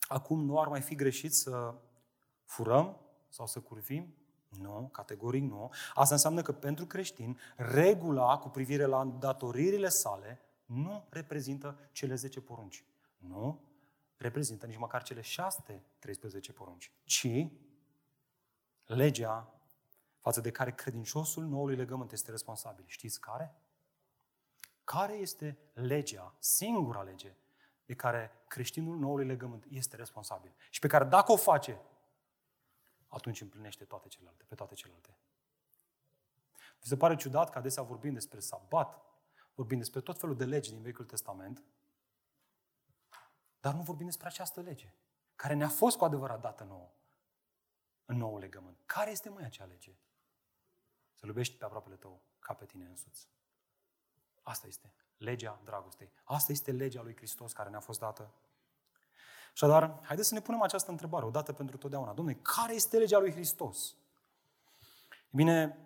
acum nu ar mai fi greșit să furăm sau să curvim? Nu, categoric nu. Asta înseamnă că pentru creștin, regula cu privire la îndatoririle sale nu reprezintă cele 10 porunci. Nu reprezintă nici măcar cele 613 porunci, ci legea față de care credinciosul noului legământ este responsabil. Știți care? Care este legea, singura lege, de care creștinul noului legământ este responsabil și pe care dacă o face, atunci împlinește toate celelalte, pe toate celelalte. Vi se pare ciudat că adesea vorbim despre sabat, vorbim despre tot felul de legi din Vechiul Testament, dar nu vorbim despre această lege, care ne-a fost cu adevărat dată nouă, în noul legământ. Care este mai acea lege? Să-L iubești pe aproapele tău ca pe tine însuți. Asta este legea dragostei. Asta este legea lui Hristos care ne-a fost dată. Așadar, haideți să ne punem această întrebare odată pentru totdeauna. Dom'le, care este legea lui Hristos? Bine,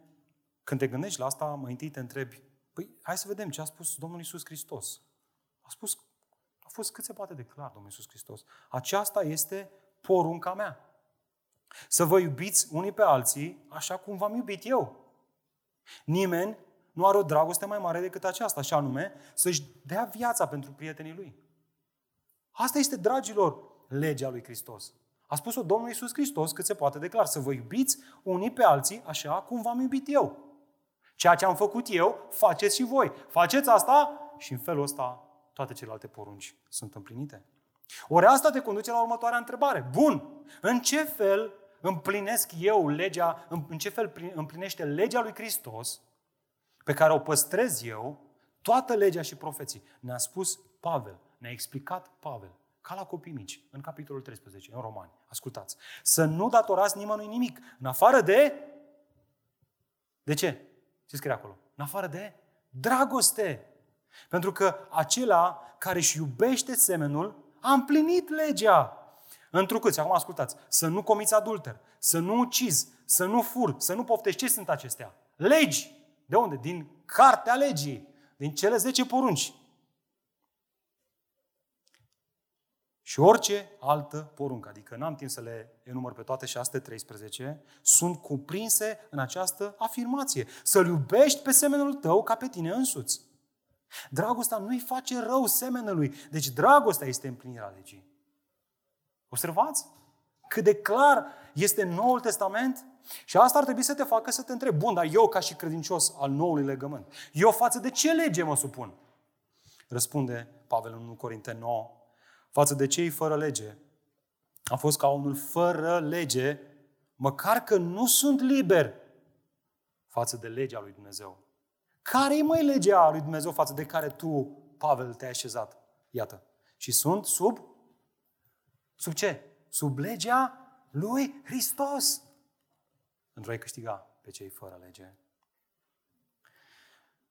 când te gândești la asta, mai întâi te întrebi, păi, hai să vedem ce a spus Domnul Iisus Hristos. A fost cât se poate de clar, Domnul Iisus Hristos. Aceasta este porunca mea. Să vă iubiți unii pe alții așa cum v-am iubit eu. Nimeni nu are o dragoste mai mare decât aceasta, și anume să-și dea viața pentru prietenii lui. Asta este, dragilor, legea lui Hristos. A spus-o Domnul Iisus Hristos cât se poate de clar. Să vă iubiți unii pe alții așa cum v-am iubit eu. Ceea ce am făcut eu, faceți și voi. Faceți asta și în felul ăsta toate celelalte porunci sunt împlinite. Ori asta te conduce la următoarea întrebare. Bun, în ce fel împlinesc eu legea, în ce fel împlinește legea lui Hristos pe care o păstrez eu, toată legea și profeții? Ne-a spus Pavel, ne-a explicat Pavel, ca la copii mici, în capitolul 13, în Romani. Ascultați. Să nu datorați nimănui nimic, în afară de... De ce? Ce scrie acolo? În afară de dragoste. Pentru că acela care își iubește semenul a împlinit legea. Întrucât, acum ascultați, să nu comiți adulter, să nu ucizi, să nu furi, să nu poftești. Ce sunt acestea? Legi. De unde? Din cartea legii, din cele 10 porunci. Și orice altă poruncă, adică n-am timp să le enumăr pe toate 613, sunt cuprinse în această afirmație. Să-l iubești pe semenul tău ca pe tine însuți. Dragostea nu-i face rău semenului. Deci dragostea este împlinirea legii. Observați? Cât de clar este Noul Testament? Și asta ar trebui să te facă să te întrebi, bun, dar eu ca și credincios al noului legământ, eu față de ce lege mă supun? Răspunde Pavel în 1 Corinteni 9, față de cei fără lege. Am fost ca unul fără lege, măcar că nu sunt liber față de legea lui Dumnezeu. Care-i mai legea lui Dumnezeu față de care tu, Pavel, te-ai așezat? Iată. Și sunt sub ce? Sub legea lui Hristos. Pentru a-i câștiga pe cei fără lege.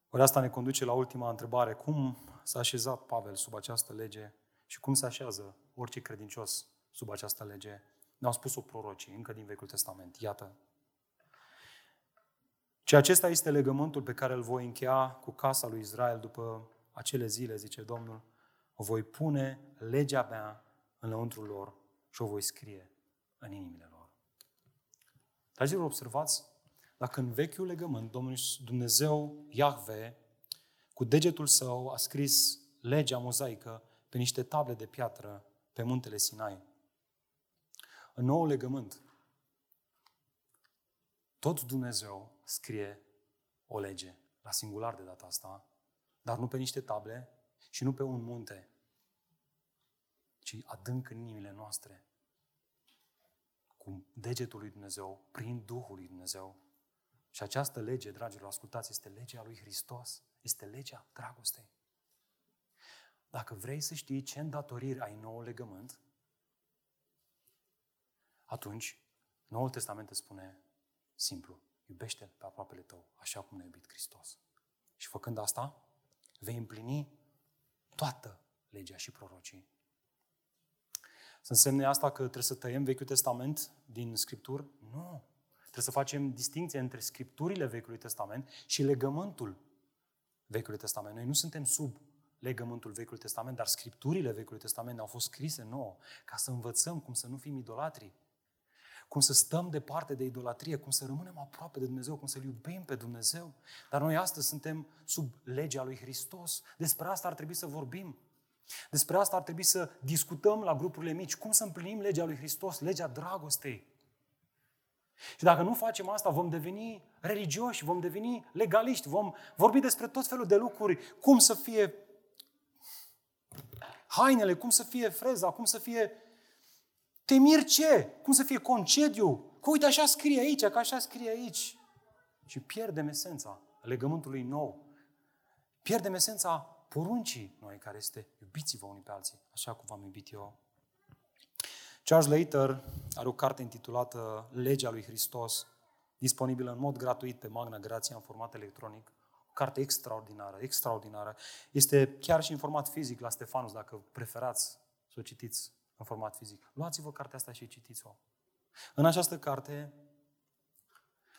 Ori asta ne conduce la ultima întrebare. Cum s-a așezat Pavel sub această lege? Și cum se așează orice credincios sub această lege? Ne-au spus-o prorocii, încă din Vechiul Testament. Iată. Și acesta este legământul pe care îl voi încheia cu casa lui Israel după acele zile, zice Domnul. O voi pune legea mea înăuntru lor și o voi scrie în inimile lor. Dragilor, observați, dacă în vechiul legământ Domnul Dumnezeu, Iahve, cu degetul său a scris legea mozaică pe niște table de piatră pe muntele Sinai. În noul legământ, tot Dumnezeu scrie o lege, la singular de data asta, dar nu pe niște table și nu pe un munte, ci adânc în inimile noastre, cu degetul lui Dumnezeu, prin Duhul lui Dumnezeu. Și această lege, dragilor, ascultați, este legea lui Hristos, este legea dragostei. Dacă vrei să știi ce îndatoriri ai în noul legământ, atunci Noul Testament îți spune simplu, iubește-l pe aproapele tău, așa cum ne-a iubit Hristos. Și făcând asta, vei împlini toată legea și prorocii. Să însemne asta că trebuie să tăiem Vechiul Testament din Scripturi? Nu! Trebuie să facem distinție între Scripturile Vechiului Testament și legământul Vechiului Testament. Noi nu suntem sub legământul Vechiului Testament, dar Scripturile Vechiului Testament ne-au fost scrise nouă ca să învățăm cum să nu fim idolatri, cum să stăm departe de idolatrie, cum să rămânem aproape de Dumnezeu, cum să-L iubim pe Dumnezeu. Dar noi astăzi suntem sub legea lui Hristos. Despre asta ar trebui să vorbim. Despre asta ar trebui să discutăm la grupurile mici. Cum să împlinim legea lui Hristos, legea dragostei. Și dacă nu facem asta, vom deveni religioși, vom deveni legaliști, vom vorbi despre tot felul de lucruri. Cum să fie hainele, cum să fie freza, cum să fie temir ce, cum să fie concediu. Că uite, așa scrie aici, că așa scrie aici. Și pierdem esența legământului nou. Pierdem esența poruncii noi care este iubiți-vă unii pe alții, așa cum v-am iubit eu. Charles Leiter are o carte intitulată Legea lui Hristos, disponibilă în mod gratuit pe Magna Grația în format electronic. O carte extraordinară, extraordinară. Este chiar și în format fizic la Stefanus, dacă preferați să o citiți în format fizic. Luați-vă cartea asta și citiți-o. În această carte,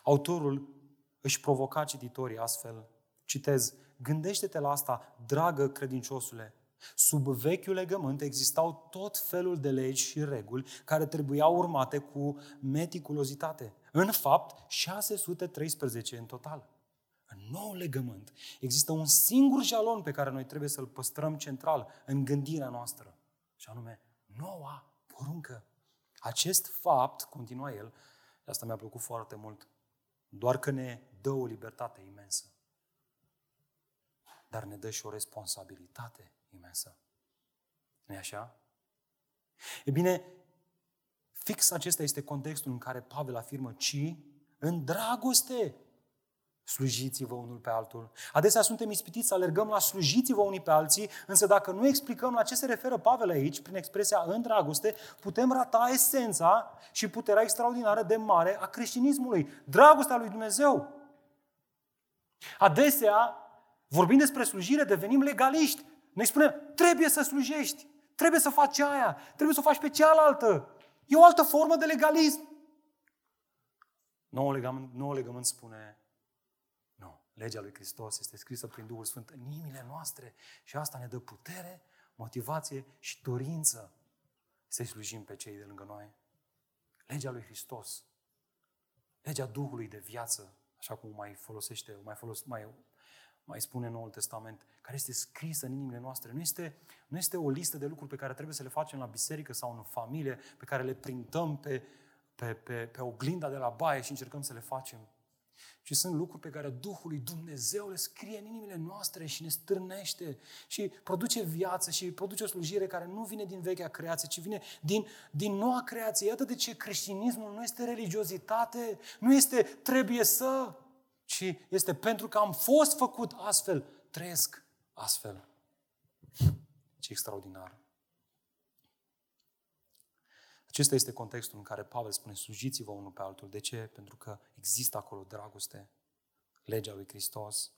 autorul își provoca cititorii astfel, citez, gândește-te la asta, dragă credinciosule. Sub vechiul legământ existau tot felul de legi și reguli care trebuiau urmate cu meticulozitate. În fapt, 613 în total. În noul legământ există un singur jalon pe care noi trebuie să-l păstrăm central în gândirea noastră. Și anume, noua poruncă. Acest fapt, continua el, asta mi-a plăcut foarte mult, doar că ne dă o libertate imensă. Dar ne dă și o responsabilitate imensă. Nu-i așa? E bine, fix acesta este contextul în care Pavel afirmă, ci în dragoste slujiți-vă unul pe altul. Adesea suntem ispitiți să alergăm la slujiți-vă unii pe alții, însă dacă nu explicăm la ce se referă Pavel aici, prin expresia în dragoste, putem rata esența și puterea extraordinară de mare a creștinismului. Dragostea lui Dumnezeu. Adesea, vorbind despre slujire, devenim legaliști. Noi spunem, trebuie să slujești, Trebuie să faci aia, trebuie să o faci pe cealaltă. E o altă formă de legalism. Noul legământ spune, nu, legea lui Hristos este scrisă prin Duhul Sfânt în inimile noastre și asta ne dă putere, motivație și dorință să-i slujim pe cei de lângă noi. Legea lui Hristos, legea Duhului de viață, așa cum mai spune Noul Testament, care este scrisă în inimile noastre. Nu este o listă de lucruri pe care trebuie să le facem la biserică sau în familie, pe care le printăm pe oglinda de la baie și încercăm să le facem. Și sunt lucruri pe care Duhul lui Dumnezeu le scrie în inimile noastre și ne stârnește și produce viață și produce o slujire care nu vine din vechea creație, ci vine din noua creație. Iată de ce creștinismul nu este religiozitate, nu este trebuie să, ci este pentru că am fost făcut astfel, trăiesc astfel. Ce extraordinar! Acesta este contextul în care Pavel spune, slujiți-vă unul pe altul. De ce? Pentru că există acolo dragoste, legea lui Hristos.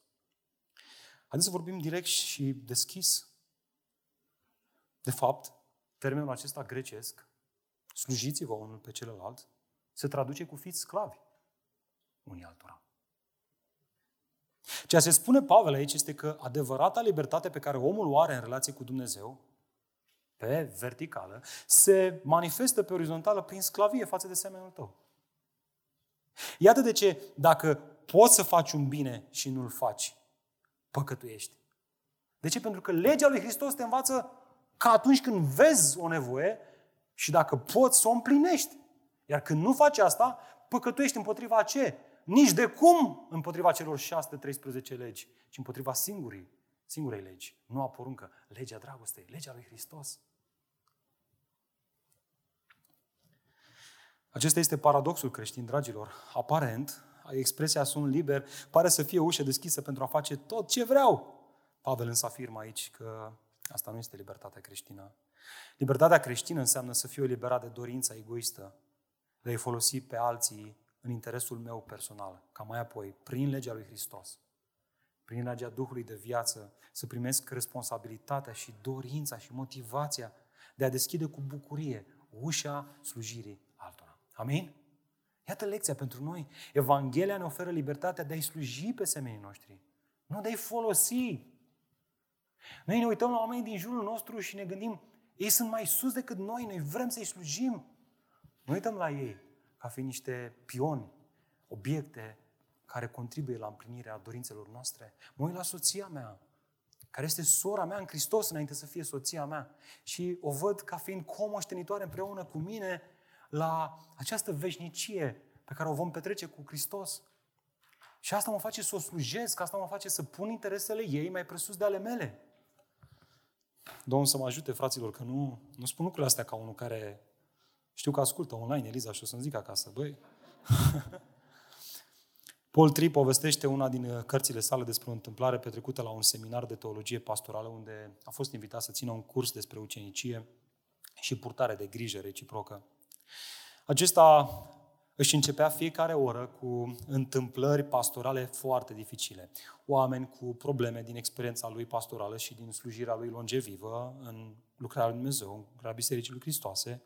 Haideți să vorbim direct și deschis. De fapt, termenul acesta grecesc, slujiți-vă unul pe celălalt, se traduce cu fiți sclavi unii altora. Ceea ce spune Pavel aici este că adevărata libertate pe care omul o are în relație cu Dumnezeu, pe verticală, se manifestă pe orizontală prin sclavie față de semenul tău. Iată de ce, dacă poți să faci un bine și nu-l faci, păcătuiești. De ce? Pentru că legea lui Hristos te învață că atunci când vezi o nevoie și dacă poți să o împlinești. Iar când nu faci asta, păcătuiești împotriva a ce? Nici de cum împotriva celor 613 legi, ci împotriva singurei legi, noua poruncă, legea dragostei, legea lui Hristos. Acesta este paradoxul creștin, dragilor. Aparent, expresia sunt liber pare să fie o ușă deschisă pentru a face tot ce vreau. Pavel însă afirmă aici că asta nu este libertatea creștină. Libertatea creștină înseamnă să fiu eliberat de dorința egoistă de a-i folosi pe alții în interesul meu personal, ca mai apoi, prin legea lui Hristos, prin legea Duhului de viață, să primesc responsabilitatea și dorința și motivația de a deschide cu bucurie ușa slujirii altora. Amin? Iată lecția pentru noi. Evanghelia ne oferă libertatea de a-i sluji pe semenii noștri, nu de a-i folosi. Noi ne uităm la oamenii din jurul nostru și ne gândim, ei sunt mai sus decât noi, noi vrem să-i slujim. Ne uităm la ei ca fiind niște pioni, obiecte care contribuie la împlinirea dorințelor noastre. Mă uit la soția mea, care este sora mea în Hristos înainte să fie soția mea și o văd ca fiind comoștenitoare împreună cu mine la această veșnicie pe care o vom petrece cu Hristos. Și asta mă face să o slujesc, asta mă face să pun interesele ei mai presus de ale mele. Domnul să mă ajute, fraților, că nu spun lucrurile astea ca unul care știu că ascultă online Eliza și o să-mi zic acasă, băi... Paul Tripp povestește una din cărțile sale despre o întâmplare petrecută la un seminar de teologie pastorală unde a fost invitat să țină un curs despre ucenicie și purtare de grijă reciprocă. Acesta își începea fiecare oră cu întâmplări pastorale foarte dificile. Oameni cu probleme din experiența lui pastorală și din slujirea lui longevivă în lucrarea lui Dumnezeu, în lucrarea Bisericii lui Hristoase,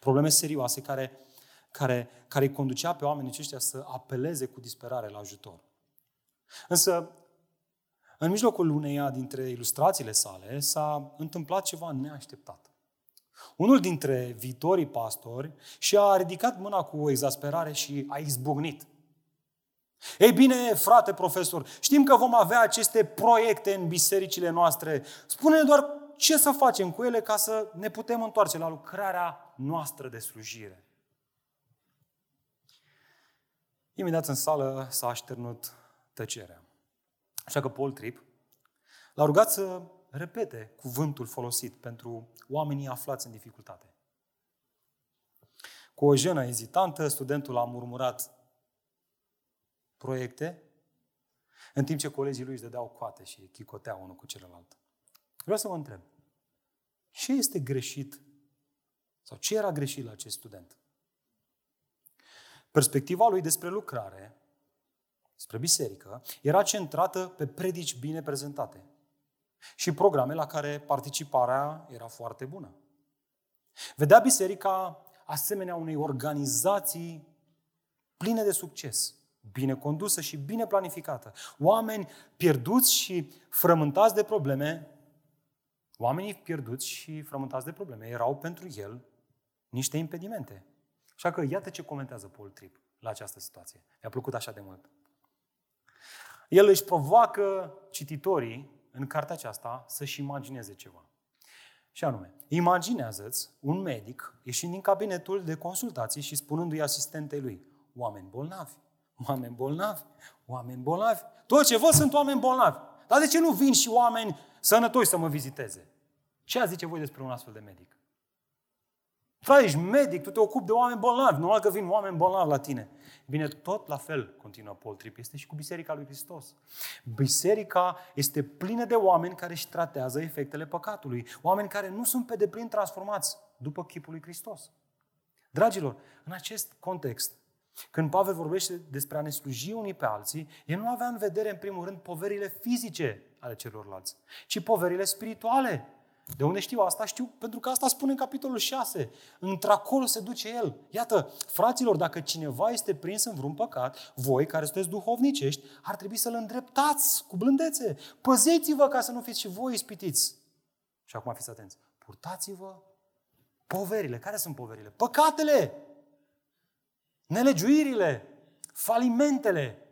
probleme serioase care îi conducea pe oamenii aceștia să apeleze cu disperare la ajutor. Însă, în mijlocul uneia dintre ilustrațiile sale, s-a întâmplat ceva neașteptat. Unul dintre viitorii pastori și-a ridicat mâna cu exasperare și a izbucnit. Ei bine, frate profesor, știm că vom avea aceste proiecte în bisericile noastre. Spune-ne doar ce să facem cu ele ca să ne putem întoarce la lucrarea noastră de slujire. Imediat în sală s-a așternut tăcerea. Așa că Paul Tripp l-a rugat să repete cuvântul folosit pentru oamenii aflați în dificultate. Cu o jenă ezitantă, studentul a murmurat proiecte, în timp ce colegii lui își dădeau coate și chicoteau unul cu celălalt. Vreau să vă întreb, ce este greșit sau ce era greșit la acest student? Perspectiva lui despre lucrare, despre biserică, era centrată pe predici bine prezentate, și programe la care participarea era foarte bună. Vedea biserica asemenea unei organizații pline de succes, bine condusă și bine planificată. Oameni pierduți și frământați de probleme, erau pentru el niște impedimente. Așa că iată ce comentează Paul Tripp la această situație. Mi-a plăcut așa de mult. El își provoacă cititorii în cartea aceasta să-și imagineze ceva. Și anume, imaginează-ți un medic ieșind din cabinetul de consultații și spunându-i asistentei lui: oameni bolnavi. Tot ce văd sunt oameni bolnavi. Dar de ce nu vin și oameni sănătoși să mă viziteze? Ce ați zice voi despre un astfel de medic? Frate, ești medic, tu te ocupi de oameni bolnavi, normal că vin oameni bolnavi la tine. Bine, tot la fel, continuă Paul Tripp, este și cu Biserica lui Hristos. Biserica este plină de oameni care își tratează efectele păcatului, oameni care nu sunt pe deplin transformați după chipul lui Hristos. Dragilor, în acest context, când Pavel vorbește despre a ne sluji unii pe alții, el nu avea în vedere, în primul rând, poverile fizice ale celorlalți, ci poverile spirituale. De unde știu asta? Știu pentru că asta spune în capitolul 6. Într-acolo se duce el. Iată, fraților, dacă cineva este prins în vreun păcat, voi care sunteți duhovnicești, ar trebui să-l îndreptați cu blândețe. Păzeți-vă ca să nu fiți și voi ispitiți. Și acum fiți atenți. Purtați-vă poverile. Care sunt poverile? Păcatele, nelegiuirile, falimentele.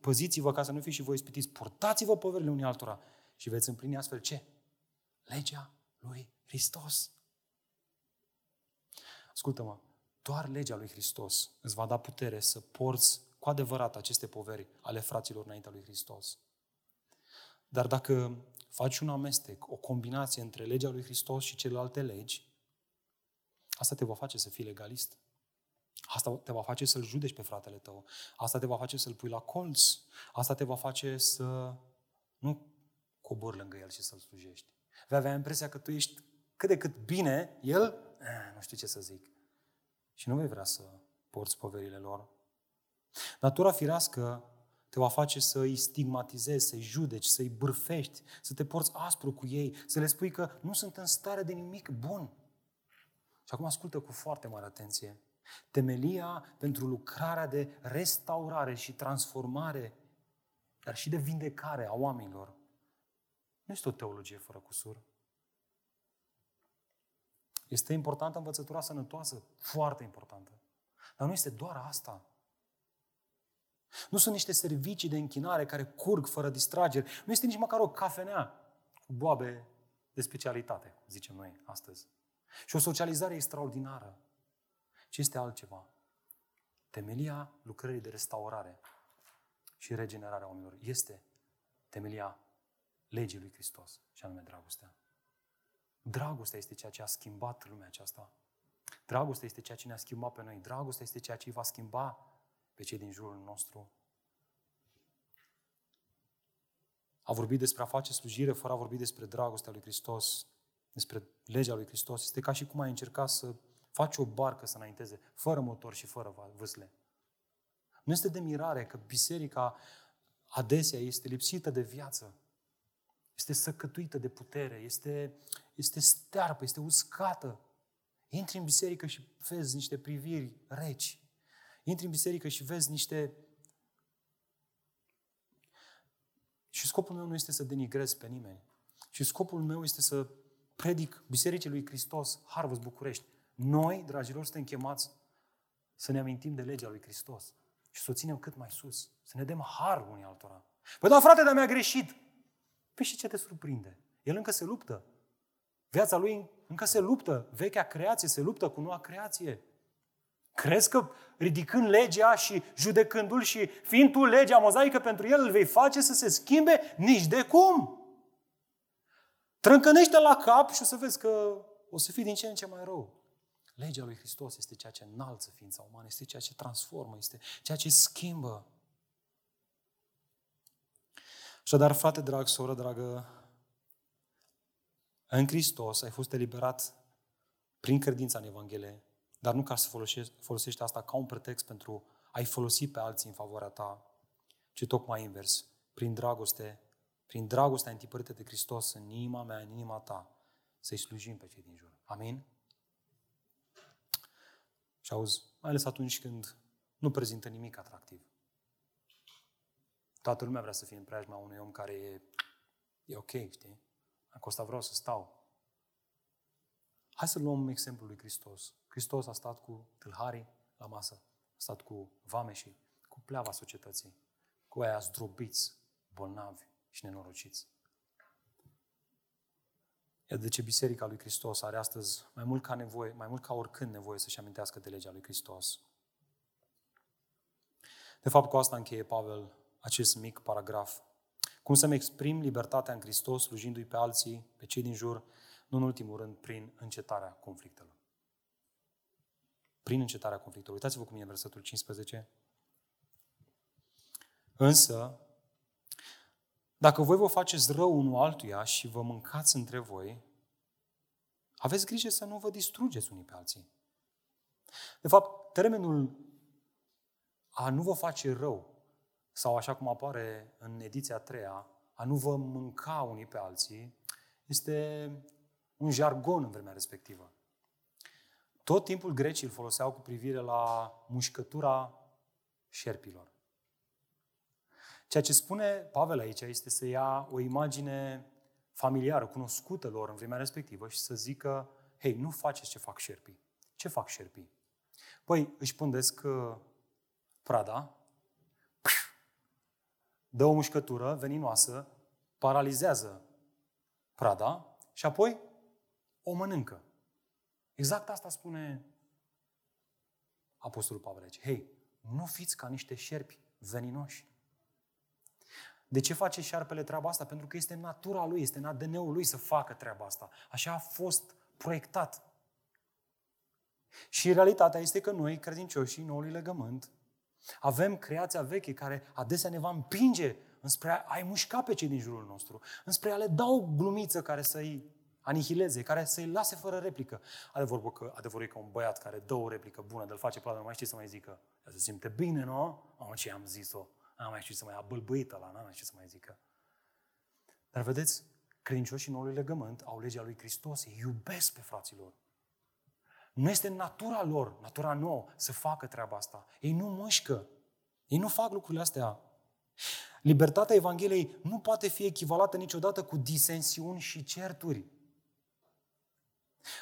Păziți-vă ca să nu fiți și voi ispitiți. Purtați-vă poverile unii altora și veți împlini astfel ce? Legea lui Hristos. Ascultă-mă, doar legea lui Hristos îți va da putere să porți cu adevărat aceste poveri ale fraților înaintea lui Hristos. Dar dacă faci un amestec, o combinație între legea lui Hristos și celelalte legi, asta te va face să fii legalist. Asta te va face să-l judeci pe fratele tău. Asta te va face să-l pui la colț. Asta te va face să nu cobori lângă el și să-l slujești. Vei avea impresia că tu ești cât de cât bine, el, nu știu ce să zic. Și nu vei vrea să porți poverile lor. Natura firească te va face să-i stigmatizezi, să-i judeci, să-i bârfești, să te porți aspru cu ei, să le spui că nu sunt în stare de nimic bun. Și acum ascultă cu foarte mare atenție. Temelia pentru lucrarea de restaurare și transformare, dar și de vindecare a oamenilor, nu este o teologie fără cusur. Este importantă învățătura sănătoasă, foarte importantă. Dar nu este doar asta. Nu sunt niște servicii de închinare care curg fără distrageri. Nu este nici măcar o cafenea cu boabe de specialitate, zicem noi astăzi. Și o socializare extraordinară. Ce este altceva? Temelia lucrării de restaurare și regenerare a oamenilor este temelia legii lui Hristos, și anume dragostea. Dragostea este ceea ce a schimbat lumea aceasta. Dragostea este ceea ce ne-a schimbat pe noi. Dragostea este ceea ce îi va schimba pe cei din jurul nostru. A vorbi despre a face slujire fără a vorbi despre dragostea lui Hristos, despre legea lui Hristos, este ca și cum ai încerca să faci o barcă să înainteze, fără motor și fără vâsle. Nu este de mirare că biserica adesea este lipsită de viață, este săcătuită de putere, este stearpă, este uscată. Intri în biserică și vezi niște priviri reci. Intri în biserică și vezi niște... Și scopul meu nu este să denigrez pe nimeni. Și scopul meu este să predic Bisericii lui Hristos, Harvest București. Noi, dragilor, suntem chemați să ne amintim de legea lui Hristos și să o ținem cât mai sus, să ne dăm har unii altora. Păi da, frate, dar mi-a greșit! Păi și ce te surprinde? El încă se luptă. Viața lui încă se luptă. Vechea creație se luptă cu noua creație. Crezi că ridicând legea și judecându-l și fiind tu legea mozaică pentru el, îl vei face să se schimbe? Nici de cum! Trâncănește la cap și o să vezi că o să fii din ce în ce mai rău. Legea lui Hristos este ceea ce înalță ființa umană, este ceea ce transformă, este ceea ce schimbă. Așadar, frate drag, soră dragă, în Hristos ai fost eliberat prin credința în Evanghelie, dar nu ca să folosești asta ca un pretext pentru a-i folosi pe alții în favoarea ta, ci tocmai invers, prin dragoste, prin dragostea întipărită de Hristos în inima mea, în inima ta, să-i slujim pe cei din jur. Amin? Și auzi, mai ales atunci când nu prezintă nimic atractiv. Toată lumea vrea să fie în preajma unui om care e ok, știi? Dacă ăsta vreau să stau. Hai să luăm exemplul lui Hristos. Hristos a stat cu tâlharii la masă, a stat cu vameșii, cu pleava societății, cu aia zdrobiți, bolnavi și nenorociți. Iată de ce Biserica lui Hristos are astăzi mai mult ca oricând nevoie să-și amintească de legea lui Hristos. De fapt, cu asta încheie Pavel acest mic paragraf. Cum să-mi exprim libertatea în Hristos, slujindu-i pe alții, pe cei din jur, nu în ultimul rând, prin încetarea conflictelor. Prin încetarea conflictelor. Uitați-vă cu mine versetul 15. Însă, dacă voi vă faceți rău unul altuia și vă mâncați între voi, aveți grijă să nu vă distrugeți unii pe alții. De fapt, termenul a nu vă face rău, sau așa cum apare în ediția 3-a, a nu vă mânca unii pe alții, este un jargon în vremea respectivă. Tot timpul grecii îl foloseau cu privire la mușcătura șerpilor. Ceea ce spune Pavel aici este să ia o imagine familiară, cunoscută lor în vremea respectivă și să zică, hei, nu faceți ce fac șerpii. Ce fac șerpii? Păi, își pândesc prada, dă o mușcătură veninoasă, paralizează prada și apoi o mănâncă. Exact asta spune Apostolul Pavel aici. Hei, nu fiți ca niște șerpi veninoși. De ce face șarpele treaba asta? Pentru că este în natura lui, este în ADN-ul lui să facă treaba asta. Așa a fost proiectat. Și realitatea este că noi, credincioșii noului legământ, avem creația veche care adesea ne va împinge înspre a-i mușca pe cei din jurul nostru, înspre a le da o glumiță care să-i anihileze, care să-i lase fără replică. Adevărul e că un băiat care dă o replică bună, de-l face plavă, nu mai știe să mai zică, se simte bine, nu? Mamă, ce am zis-o. N-am mai știut să mai abâlbâită la n-am mai știut să mai zică. Dar vedeți, credincioșii noului legământ au legea lui Hristos, ei iubesc pe fraților. Nu este natura lor, natura nouă, să facă treaba asta. Ei nu mășcă, ei nu fac lucrurile astea. Libertatea Evangheliei nu poate fi echivalată niciodată cu disensiuni și certuri.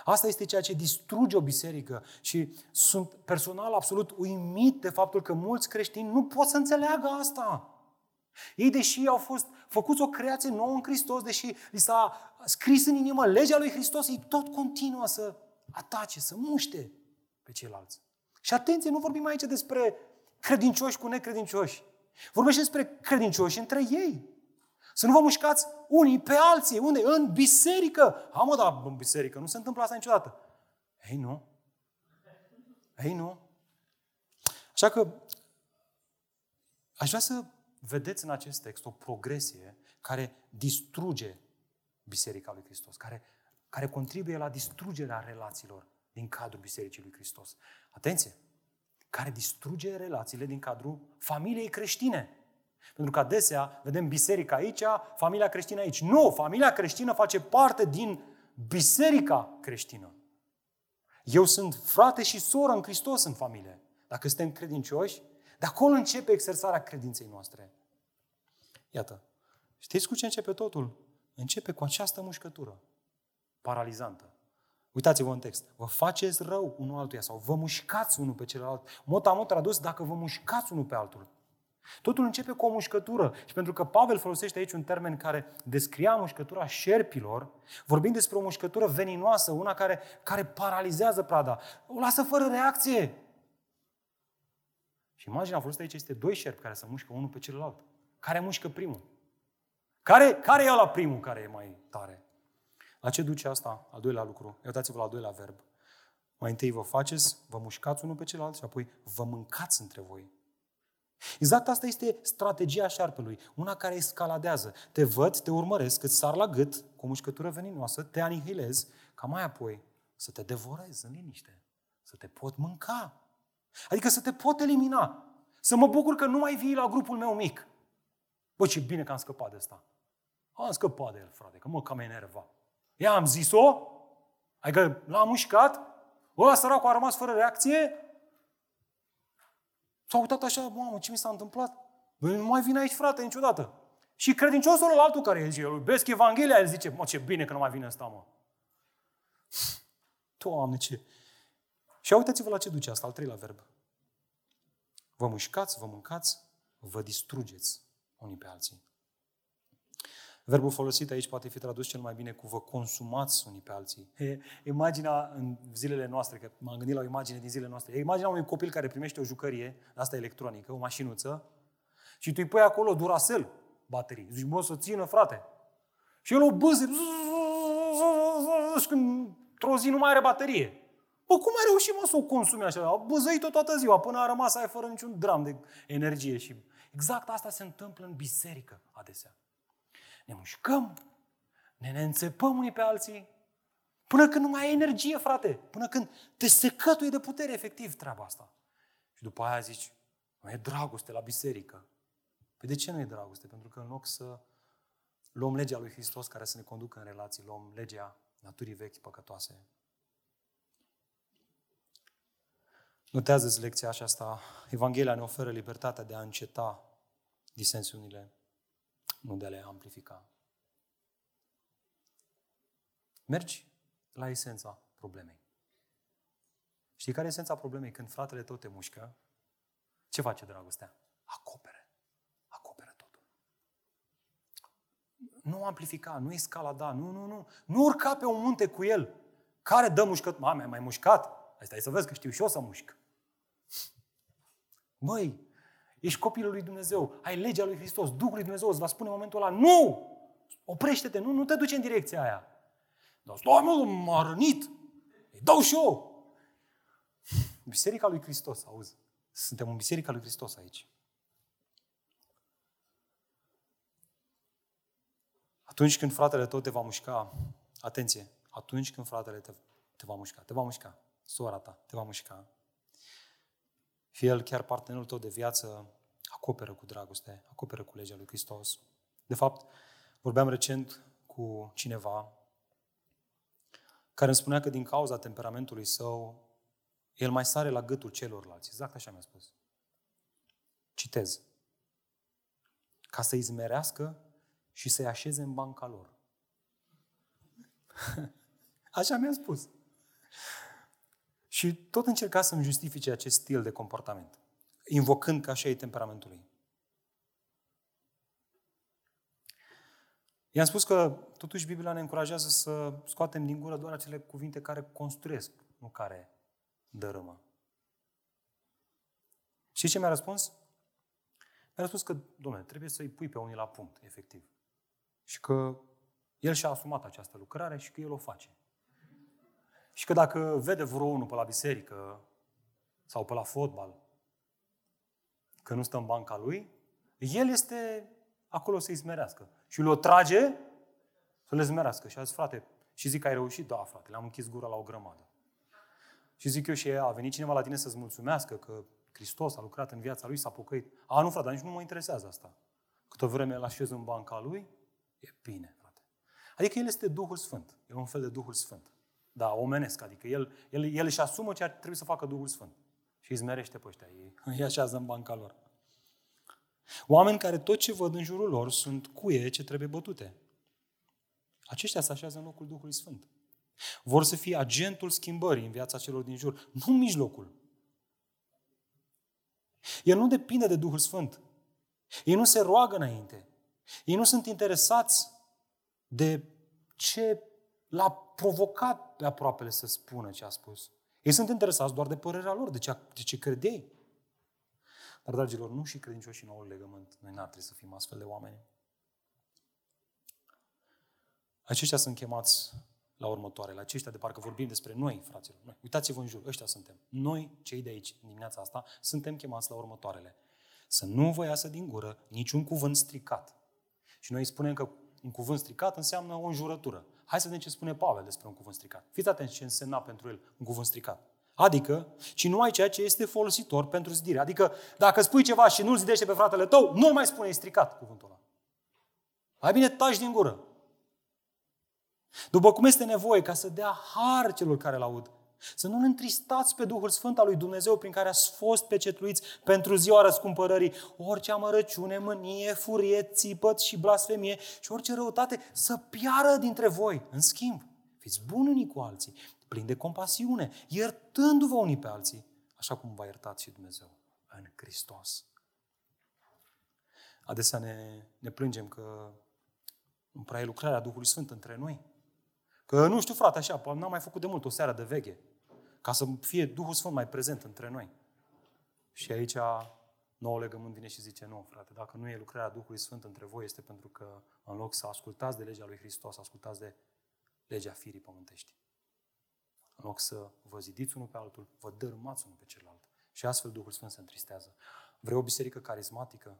Asta este ceea ce distruge o biserică și sunt personal absolut uimit de faptul că mulți creștini nu pot să înțeleagă asta. Ei, deși au fost făcuți o creație nouă în Hristos, deși li s-a scris în inimă legea lui Hristos, ei tot continuă să atace, să muște pe ceilalți. Și atenție, nu vorbim aici despre credincioși cu necredincioși. Vorbește despre credincioși între ei. Să nu vă mușcați unii pe alții. Unde? În biserică. Am o dată în biserică. Nu se întâmplă asta niciodată. Ei, nu. Așa că aș vrea să vedeți în acest text o progresie care distruge Biserica lui Hristos, care contribuie la distrugerea relațiilor din cadrul Bisericii lui Hristos. Atenție! Care distruge relațiile din cadrul familiei creștine. Pentru că adesea vedem biserica aici, familia creștină aici. Nu! Familia creștină face parte din biserica creștină. Eu sunt frate și soră în Hristos în familie. Dacă suntem credincioși, de acolo începe exersarea credinței noastre. Iată, știți cu ce începe totul? Începe cu această mușcătură paralizantă. Uitați-vă în text. Vă faceți rău unul altuia sau vă mușcați unul pe celălalt. Mot tradus, dacă vă mușcați unul pe altul. Totul începe cu o mușcătură și pentru că Pavel folosește aici un termen care descria mușcătura șerpilor, vorbind despre o mușcătură veninoasă, una care paralizează prada, o lasă fără reacție. Și imaginea folosită aici este doi șerpi care se mușcă unul pe celălalt. Care mușcă primul? Care e ăla primul care e mai tare? La ce duce asta? Al doilea lucru. Uitați-vă la al doilea verb. Mai întâi vă faceți, vă mușcați unul pe celălalt și apoi vă mâncați între voi. Exact asta este strategia șarpelui, una care escaladează. Te văd, te urmăresc, îți sar la gât cu o mușcătură veninoasă, te anihilez, ca mai apoi să te devorez în liniște, să te pot mânca. Adică să te pot elimina, să mă bucur că nu mai vii la grupul meu mic. Bă, ce bine că am scăpat de ăsta. Am scăpat de el, frate, că mă cam enerva. Ia am zis-o, adică l-am mușcat, ăla săracul a rămas fără reacție. S-a uitat așa, mamă, ce mi s-a întâmplat? Băi, nu mai vine aici, frate, niciodată. Și credinciosul ăla altul care îl iubesc Evanghelia, el zice, mă, ce bine că nu mai vine ăsta, mă. Doamne, ce... Și uitați-vă la ce duce asta, al treilea verb. Vă mușcați, vă mâncați, vă distrugeți unii pe alții. Verbul folosit aici poate fi tradus cel mai bine cu vă consumați unii pe alții. E imaginea în zilele noastre, că m-am gândit la o imagine din zilele noastre, e imaginea unui copil care primește o jucărie, asta electronică, o mașinuță, și tu îi pui acolo Duracell baterii. Zici, bă, să țină, frate. Și el o bâze. Și într-o zi nu mai are baterie. Bă, cum ai reușit, mă, să o consumi așa? A băzăit-o toată ziua, până a rămas aia fără niciun dram de energie. Și exact asta se întâmplă în biserică adesea. Ne mușcăm, ne înțepăm unii pe alții, până când nu mai ai energie, frate. Până când te secătuie de putere, efectiv, treaba asta. Și după aia zici, nu e dragoste la biserică. Păi de ce nu e dragoste? Pentru că în loc să luăm legea lui Hristos care să ne conducă în relații, luăm legea naturii vechi păcătoase. Notează-ți lecția aceasta. Evanghelia ne oferă libertatea de a înceta disensiunile, nu de a le amplifica. Mergi la esența problemei. Știi care e esența problemei? Când fratele tău te mușcă, ce face dragostea? Acopere. Acopere totul. Nu amplifica, nu escalada, nu. Nu urca pe un munte cu el. Care dă mușcăt? Mame, ai mai mușcat? Asta e să vezi că știu și eu să mușc. Băi, ești copilul lui Dumnezeu, ai legea lui Hristos, Duhul lui Dumnezeu îți va spune în momentul ăla, nu! Oprește-te, nu te duce în direcția aia. Dar stai, mă, m-a rănit! Îi dau și eu! Biserica lui Hristos, auzi? Suntem în Biserica lui Hristos aici. Atunci când fratele tău te va mușca, atenție, atunci când fratele te va mușca, sora ta te va mușca. Fie el chiar partenerul tău de viață, acoperă cu dragoste, acoperă cu legea lui Hristos. De fapt, vorbeam recent cu cineva care îmi spunea că din cauza temperamentului său, el mai sare la gâtul celorlalți. Exact așa mi-a spus. Citez. Ca să-i zmerească și să-i așeze în banca lor. Așa mi-a spus. Și tot încerca să-mi justifice acest stil de comportament, invocând că așa e temperamentul lui. I-am spus că, totuși, Biblia ne încurajează să scoatem din gură doar acele cuvinte care construiesc, nu care dărâmă. Și ce mi-a răspuns? Mi-a răspuns că, dom'le, trebuie să-i pui pe unii la punct, efectiv. Și că el și-a asumat această lucrare și că el o face. Și că dacă vede vreo unul pe la biserică sau pe la fotbal că nu stă în banca lui, el este acolo să-i zmerească. Și îl o trage să le zmerească. Și a zis, frate, și zic, ai reușit? Da, frate, le-am închis gura la o grămadă. Și zic eu și ea, a venit cineva la tine să-ți mulțumească că Hristos a lucrat în viața lui, s-a pocăit. A, nu, frate, nici nu mă interesează asta. Câtă vreme îl așez în banca lui, e bine, frate. Adică el este Duhul Sfânt. E un fel de Duhul Sfânt. Da, omenesc, adică el își asumă ce ar trebui să facă Duhul Sfânt. Și îi zmerește pe ăștia, îi așează în banca lor. Oameni care tot ce văd în jurul lor sunt cuie ce trebuie bătute. Aceștia se așează în locul Duhului Sfânt. Vor să fie agentul schimbării în viața celor din jur, nu mijlocul. El nu depinde de Duhul Sfânt. Ei nu se roagă înainte. Ei nu sunt interesați de ce l-a provocat pe aproapele să spună ce a spus. Ei sunt interesați doar de părerea lor, de ce cred ei. Dar, dragilor, nu și credincioși în noul legământ. Noi n-ar trebui să fim astfel de oameni. Aceștia sunt chemați la următoarele. Aceștia, de parcă vorbim despre noi, fraților. Noi. Uitați-vă în jur, ăștia suntem. Noi, cei de aici, în dimineața asta, suntem chemați la următoarele. Să nu vă iasă din gură niciun cuvânt stricat. Și noi spunem că un cuvânt stricat înseamnă o înjurătură. Hai să vedem ce spune Pavel despre un cuvânt stricat. Fiți atenți ce însemna pentru el un cuvânt stricat. Adică, ci nu ai ceea ce este folositor pentru zidire. Adică, dacă spui ceva și nu-l zidește pe fratele tău, nu-l mai spune, e stricat cuvântul ăla. Mai bine taci din gură. După cum este nevoie ca să dea har celor care l-aud, să nu-L întristați pe Duhul Sfânt al lui Dumnezeu prin care ați fost pecetluiți pentru ziua răscumpărării. Orice amărăciune, mânie, furie, țipăt și blasfemie și orice răutate să piară dintre voi. În schimb, fiți buni unii cu alții, plini de compasiune, iertându-vă unii pe alții, așa cum v-a iertat și Dumnezeu în Hristos. Adesea ne plângem că nu prea e lucrarea Duhului Sfânt între noi. Că nu știu, frate, așa, n-am mai făcut de mult o seară de veche, ca să fie Duhul Sfânt mai prezent între noi. Și aici noul legământ vine și zice, nu, frate, dacă nu e lucrarea Duhului Sfânt între voi, este pentru că în loc să ascultați de legea lui Hristos, ascultați de legea firii pământești. În loc să vă zidiți unul pe altul, vă dărâmați unul pe celălalt. Și astfel Duhul Sfânt se întristează. Vrei o biserică carismatică?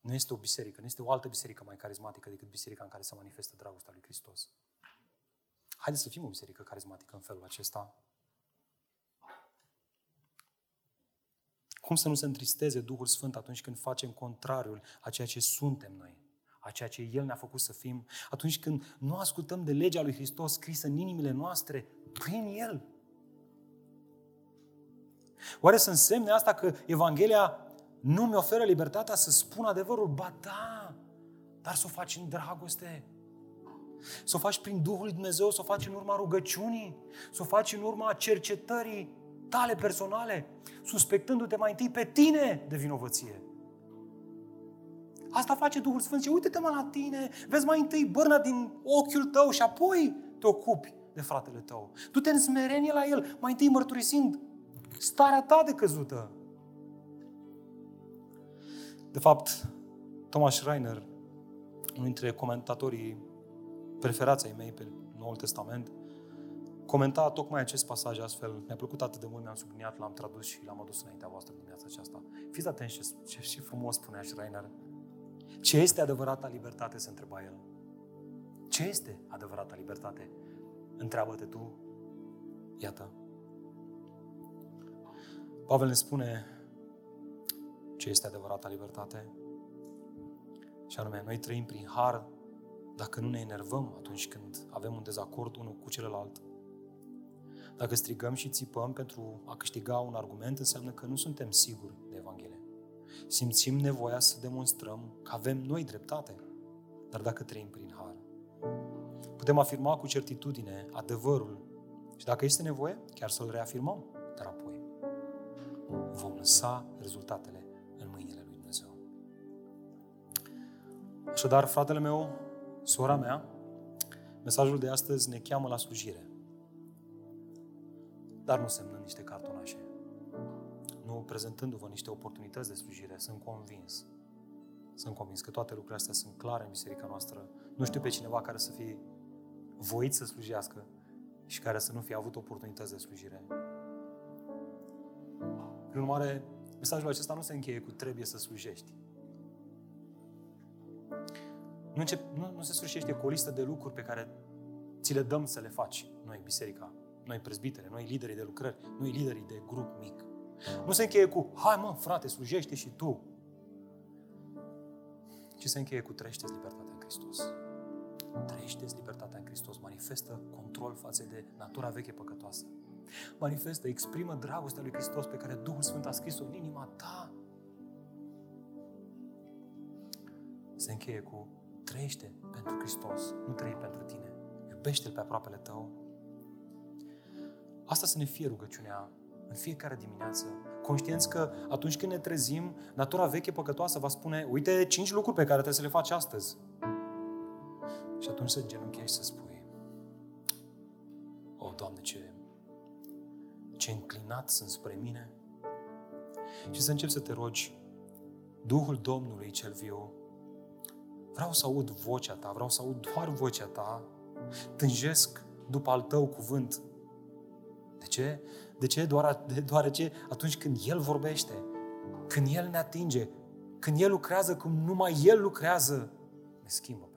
Nu este o biserică, nu este o altă biserică mai carismatică decât biserica în care se manifestă dragostea lui Hristos. Haideți să fim o biserică carismatică în felul acesta. Cum să nu se întristeze Duhul Sfânt atunci când facem contrariul a ceea ce suntem noi, a ceea ce El ne-a făcut să fim, atunci când nu ascultăm de legea lui Hristos scrisă în inimile noastre prin El? Oare să însemne asta că Evanghelia nu mi oferă libertatea să spun adevărul? Ba da, dar să o faci în dragoste. Să o faci prin Duhul lui Dumnezeu, să o faci în urma rugăciunii, să o faci în urma cercetării tale personale, suspectându-te mai întâi pe tine de vinovăție. Asta face Duhul Sfânt și uite-te mă la tine, vezi mai întâi bârna din ochiul tău și apoi te ocupi de fratele tău. Du-te în smerenie la el, mai întâi mărturisind starea ta de căzută. De fapt, Thomas Schreiner, unul dintre comentatorii preferați ai mei pe Noul Testament, comenta tocmai acest pasaj astfel. Mi-a plăcut atât de mult, mi-am subliniat, l-am tradus și l-am adus înaintea voastră dimineața aceasta. Fiți atenți ce frumos spunea Schreiner. Ce este adevărata libertate? Se întreba el. Ce este adevărata libertate? Întreabă-te tu. Iată. Pavel ne spune ce este adevărata libertate. Și anume, noi trăim prin har dacă nu ne enervăm atunci când avem un dezacord unul cu celălalt. Dacă strigăm și țipăm pentru a câștiga un argument, înseamnă că nu suntem siguri de Evanghelie. Simțim nevoia să demonstrăm că avem noi dreptate, dar dacă trăim prin har. Putem afirma cu certitudine adevărul și dacă este nevoie, chiar să-l reafirmăm, dar apoi vom lăsa rezultatele în mâinile lui Dumnezeu. Așadar, fratele meu, sora mea, mesajul de astăzi ne cheamă la slujire. Dar nu semnând niște cartonașe. Nu prezentându-vă niște oportunități de slujire. Sunt convins că toate lucrurile astea sunt clare în biserica noastră. Nu știu pe cineva care să fie voit să slujească și care să nu fie avut oportunități de slujire. Prin urmare, mesajul acesta nu se încheie cu trebuie să slujești. Nu se sfârșește cu o listă de lucruri pe care ți le dăm să le faci. Noi, biserica, noi prezbitere, noi liderii de lucrări, noi liderii de grup mic. Nu se încheie cu, hai mă, frate, slujește și tu. Ci se încheie cu, trăiește-ți libertatea în Hristos. Trăiește-ți libertatea în Hristos. Manifestă control față de natura veche păcătoasă. Manifestă, exprimă dragostea lui Hristos pe care Duhul Sfânt a scris-o în inima ta. Se încheie cu, trăiește pentru Hristos, nu trăi pentru tine. Iubește-L pe aproapele tău. Asta să ne fie rugăciunea în fiecare dimineață. Conștienți că atunci când ne trezim, natura veche păcătoasă va spune, uite 5 lucruri pe care trebuie să le faci astăzi. Și atunci să genunchiești și să spui, o, Doamne, ce înclinat sunt spre mine. Și să începi să te rogi, Duhul Domnului cel viu, vreau să aud vocea ta, vreau să aud doar vocea ta. Tânjesc după al tău cuvânt. De ce? De ce? Deoarece atunci când El vorbește, când El ne atinge, când El lucrează, când numai El lucrează, ne schimbă.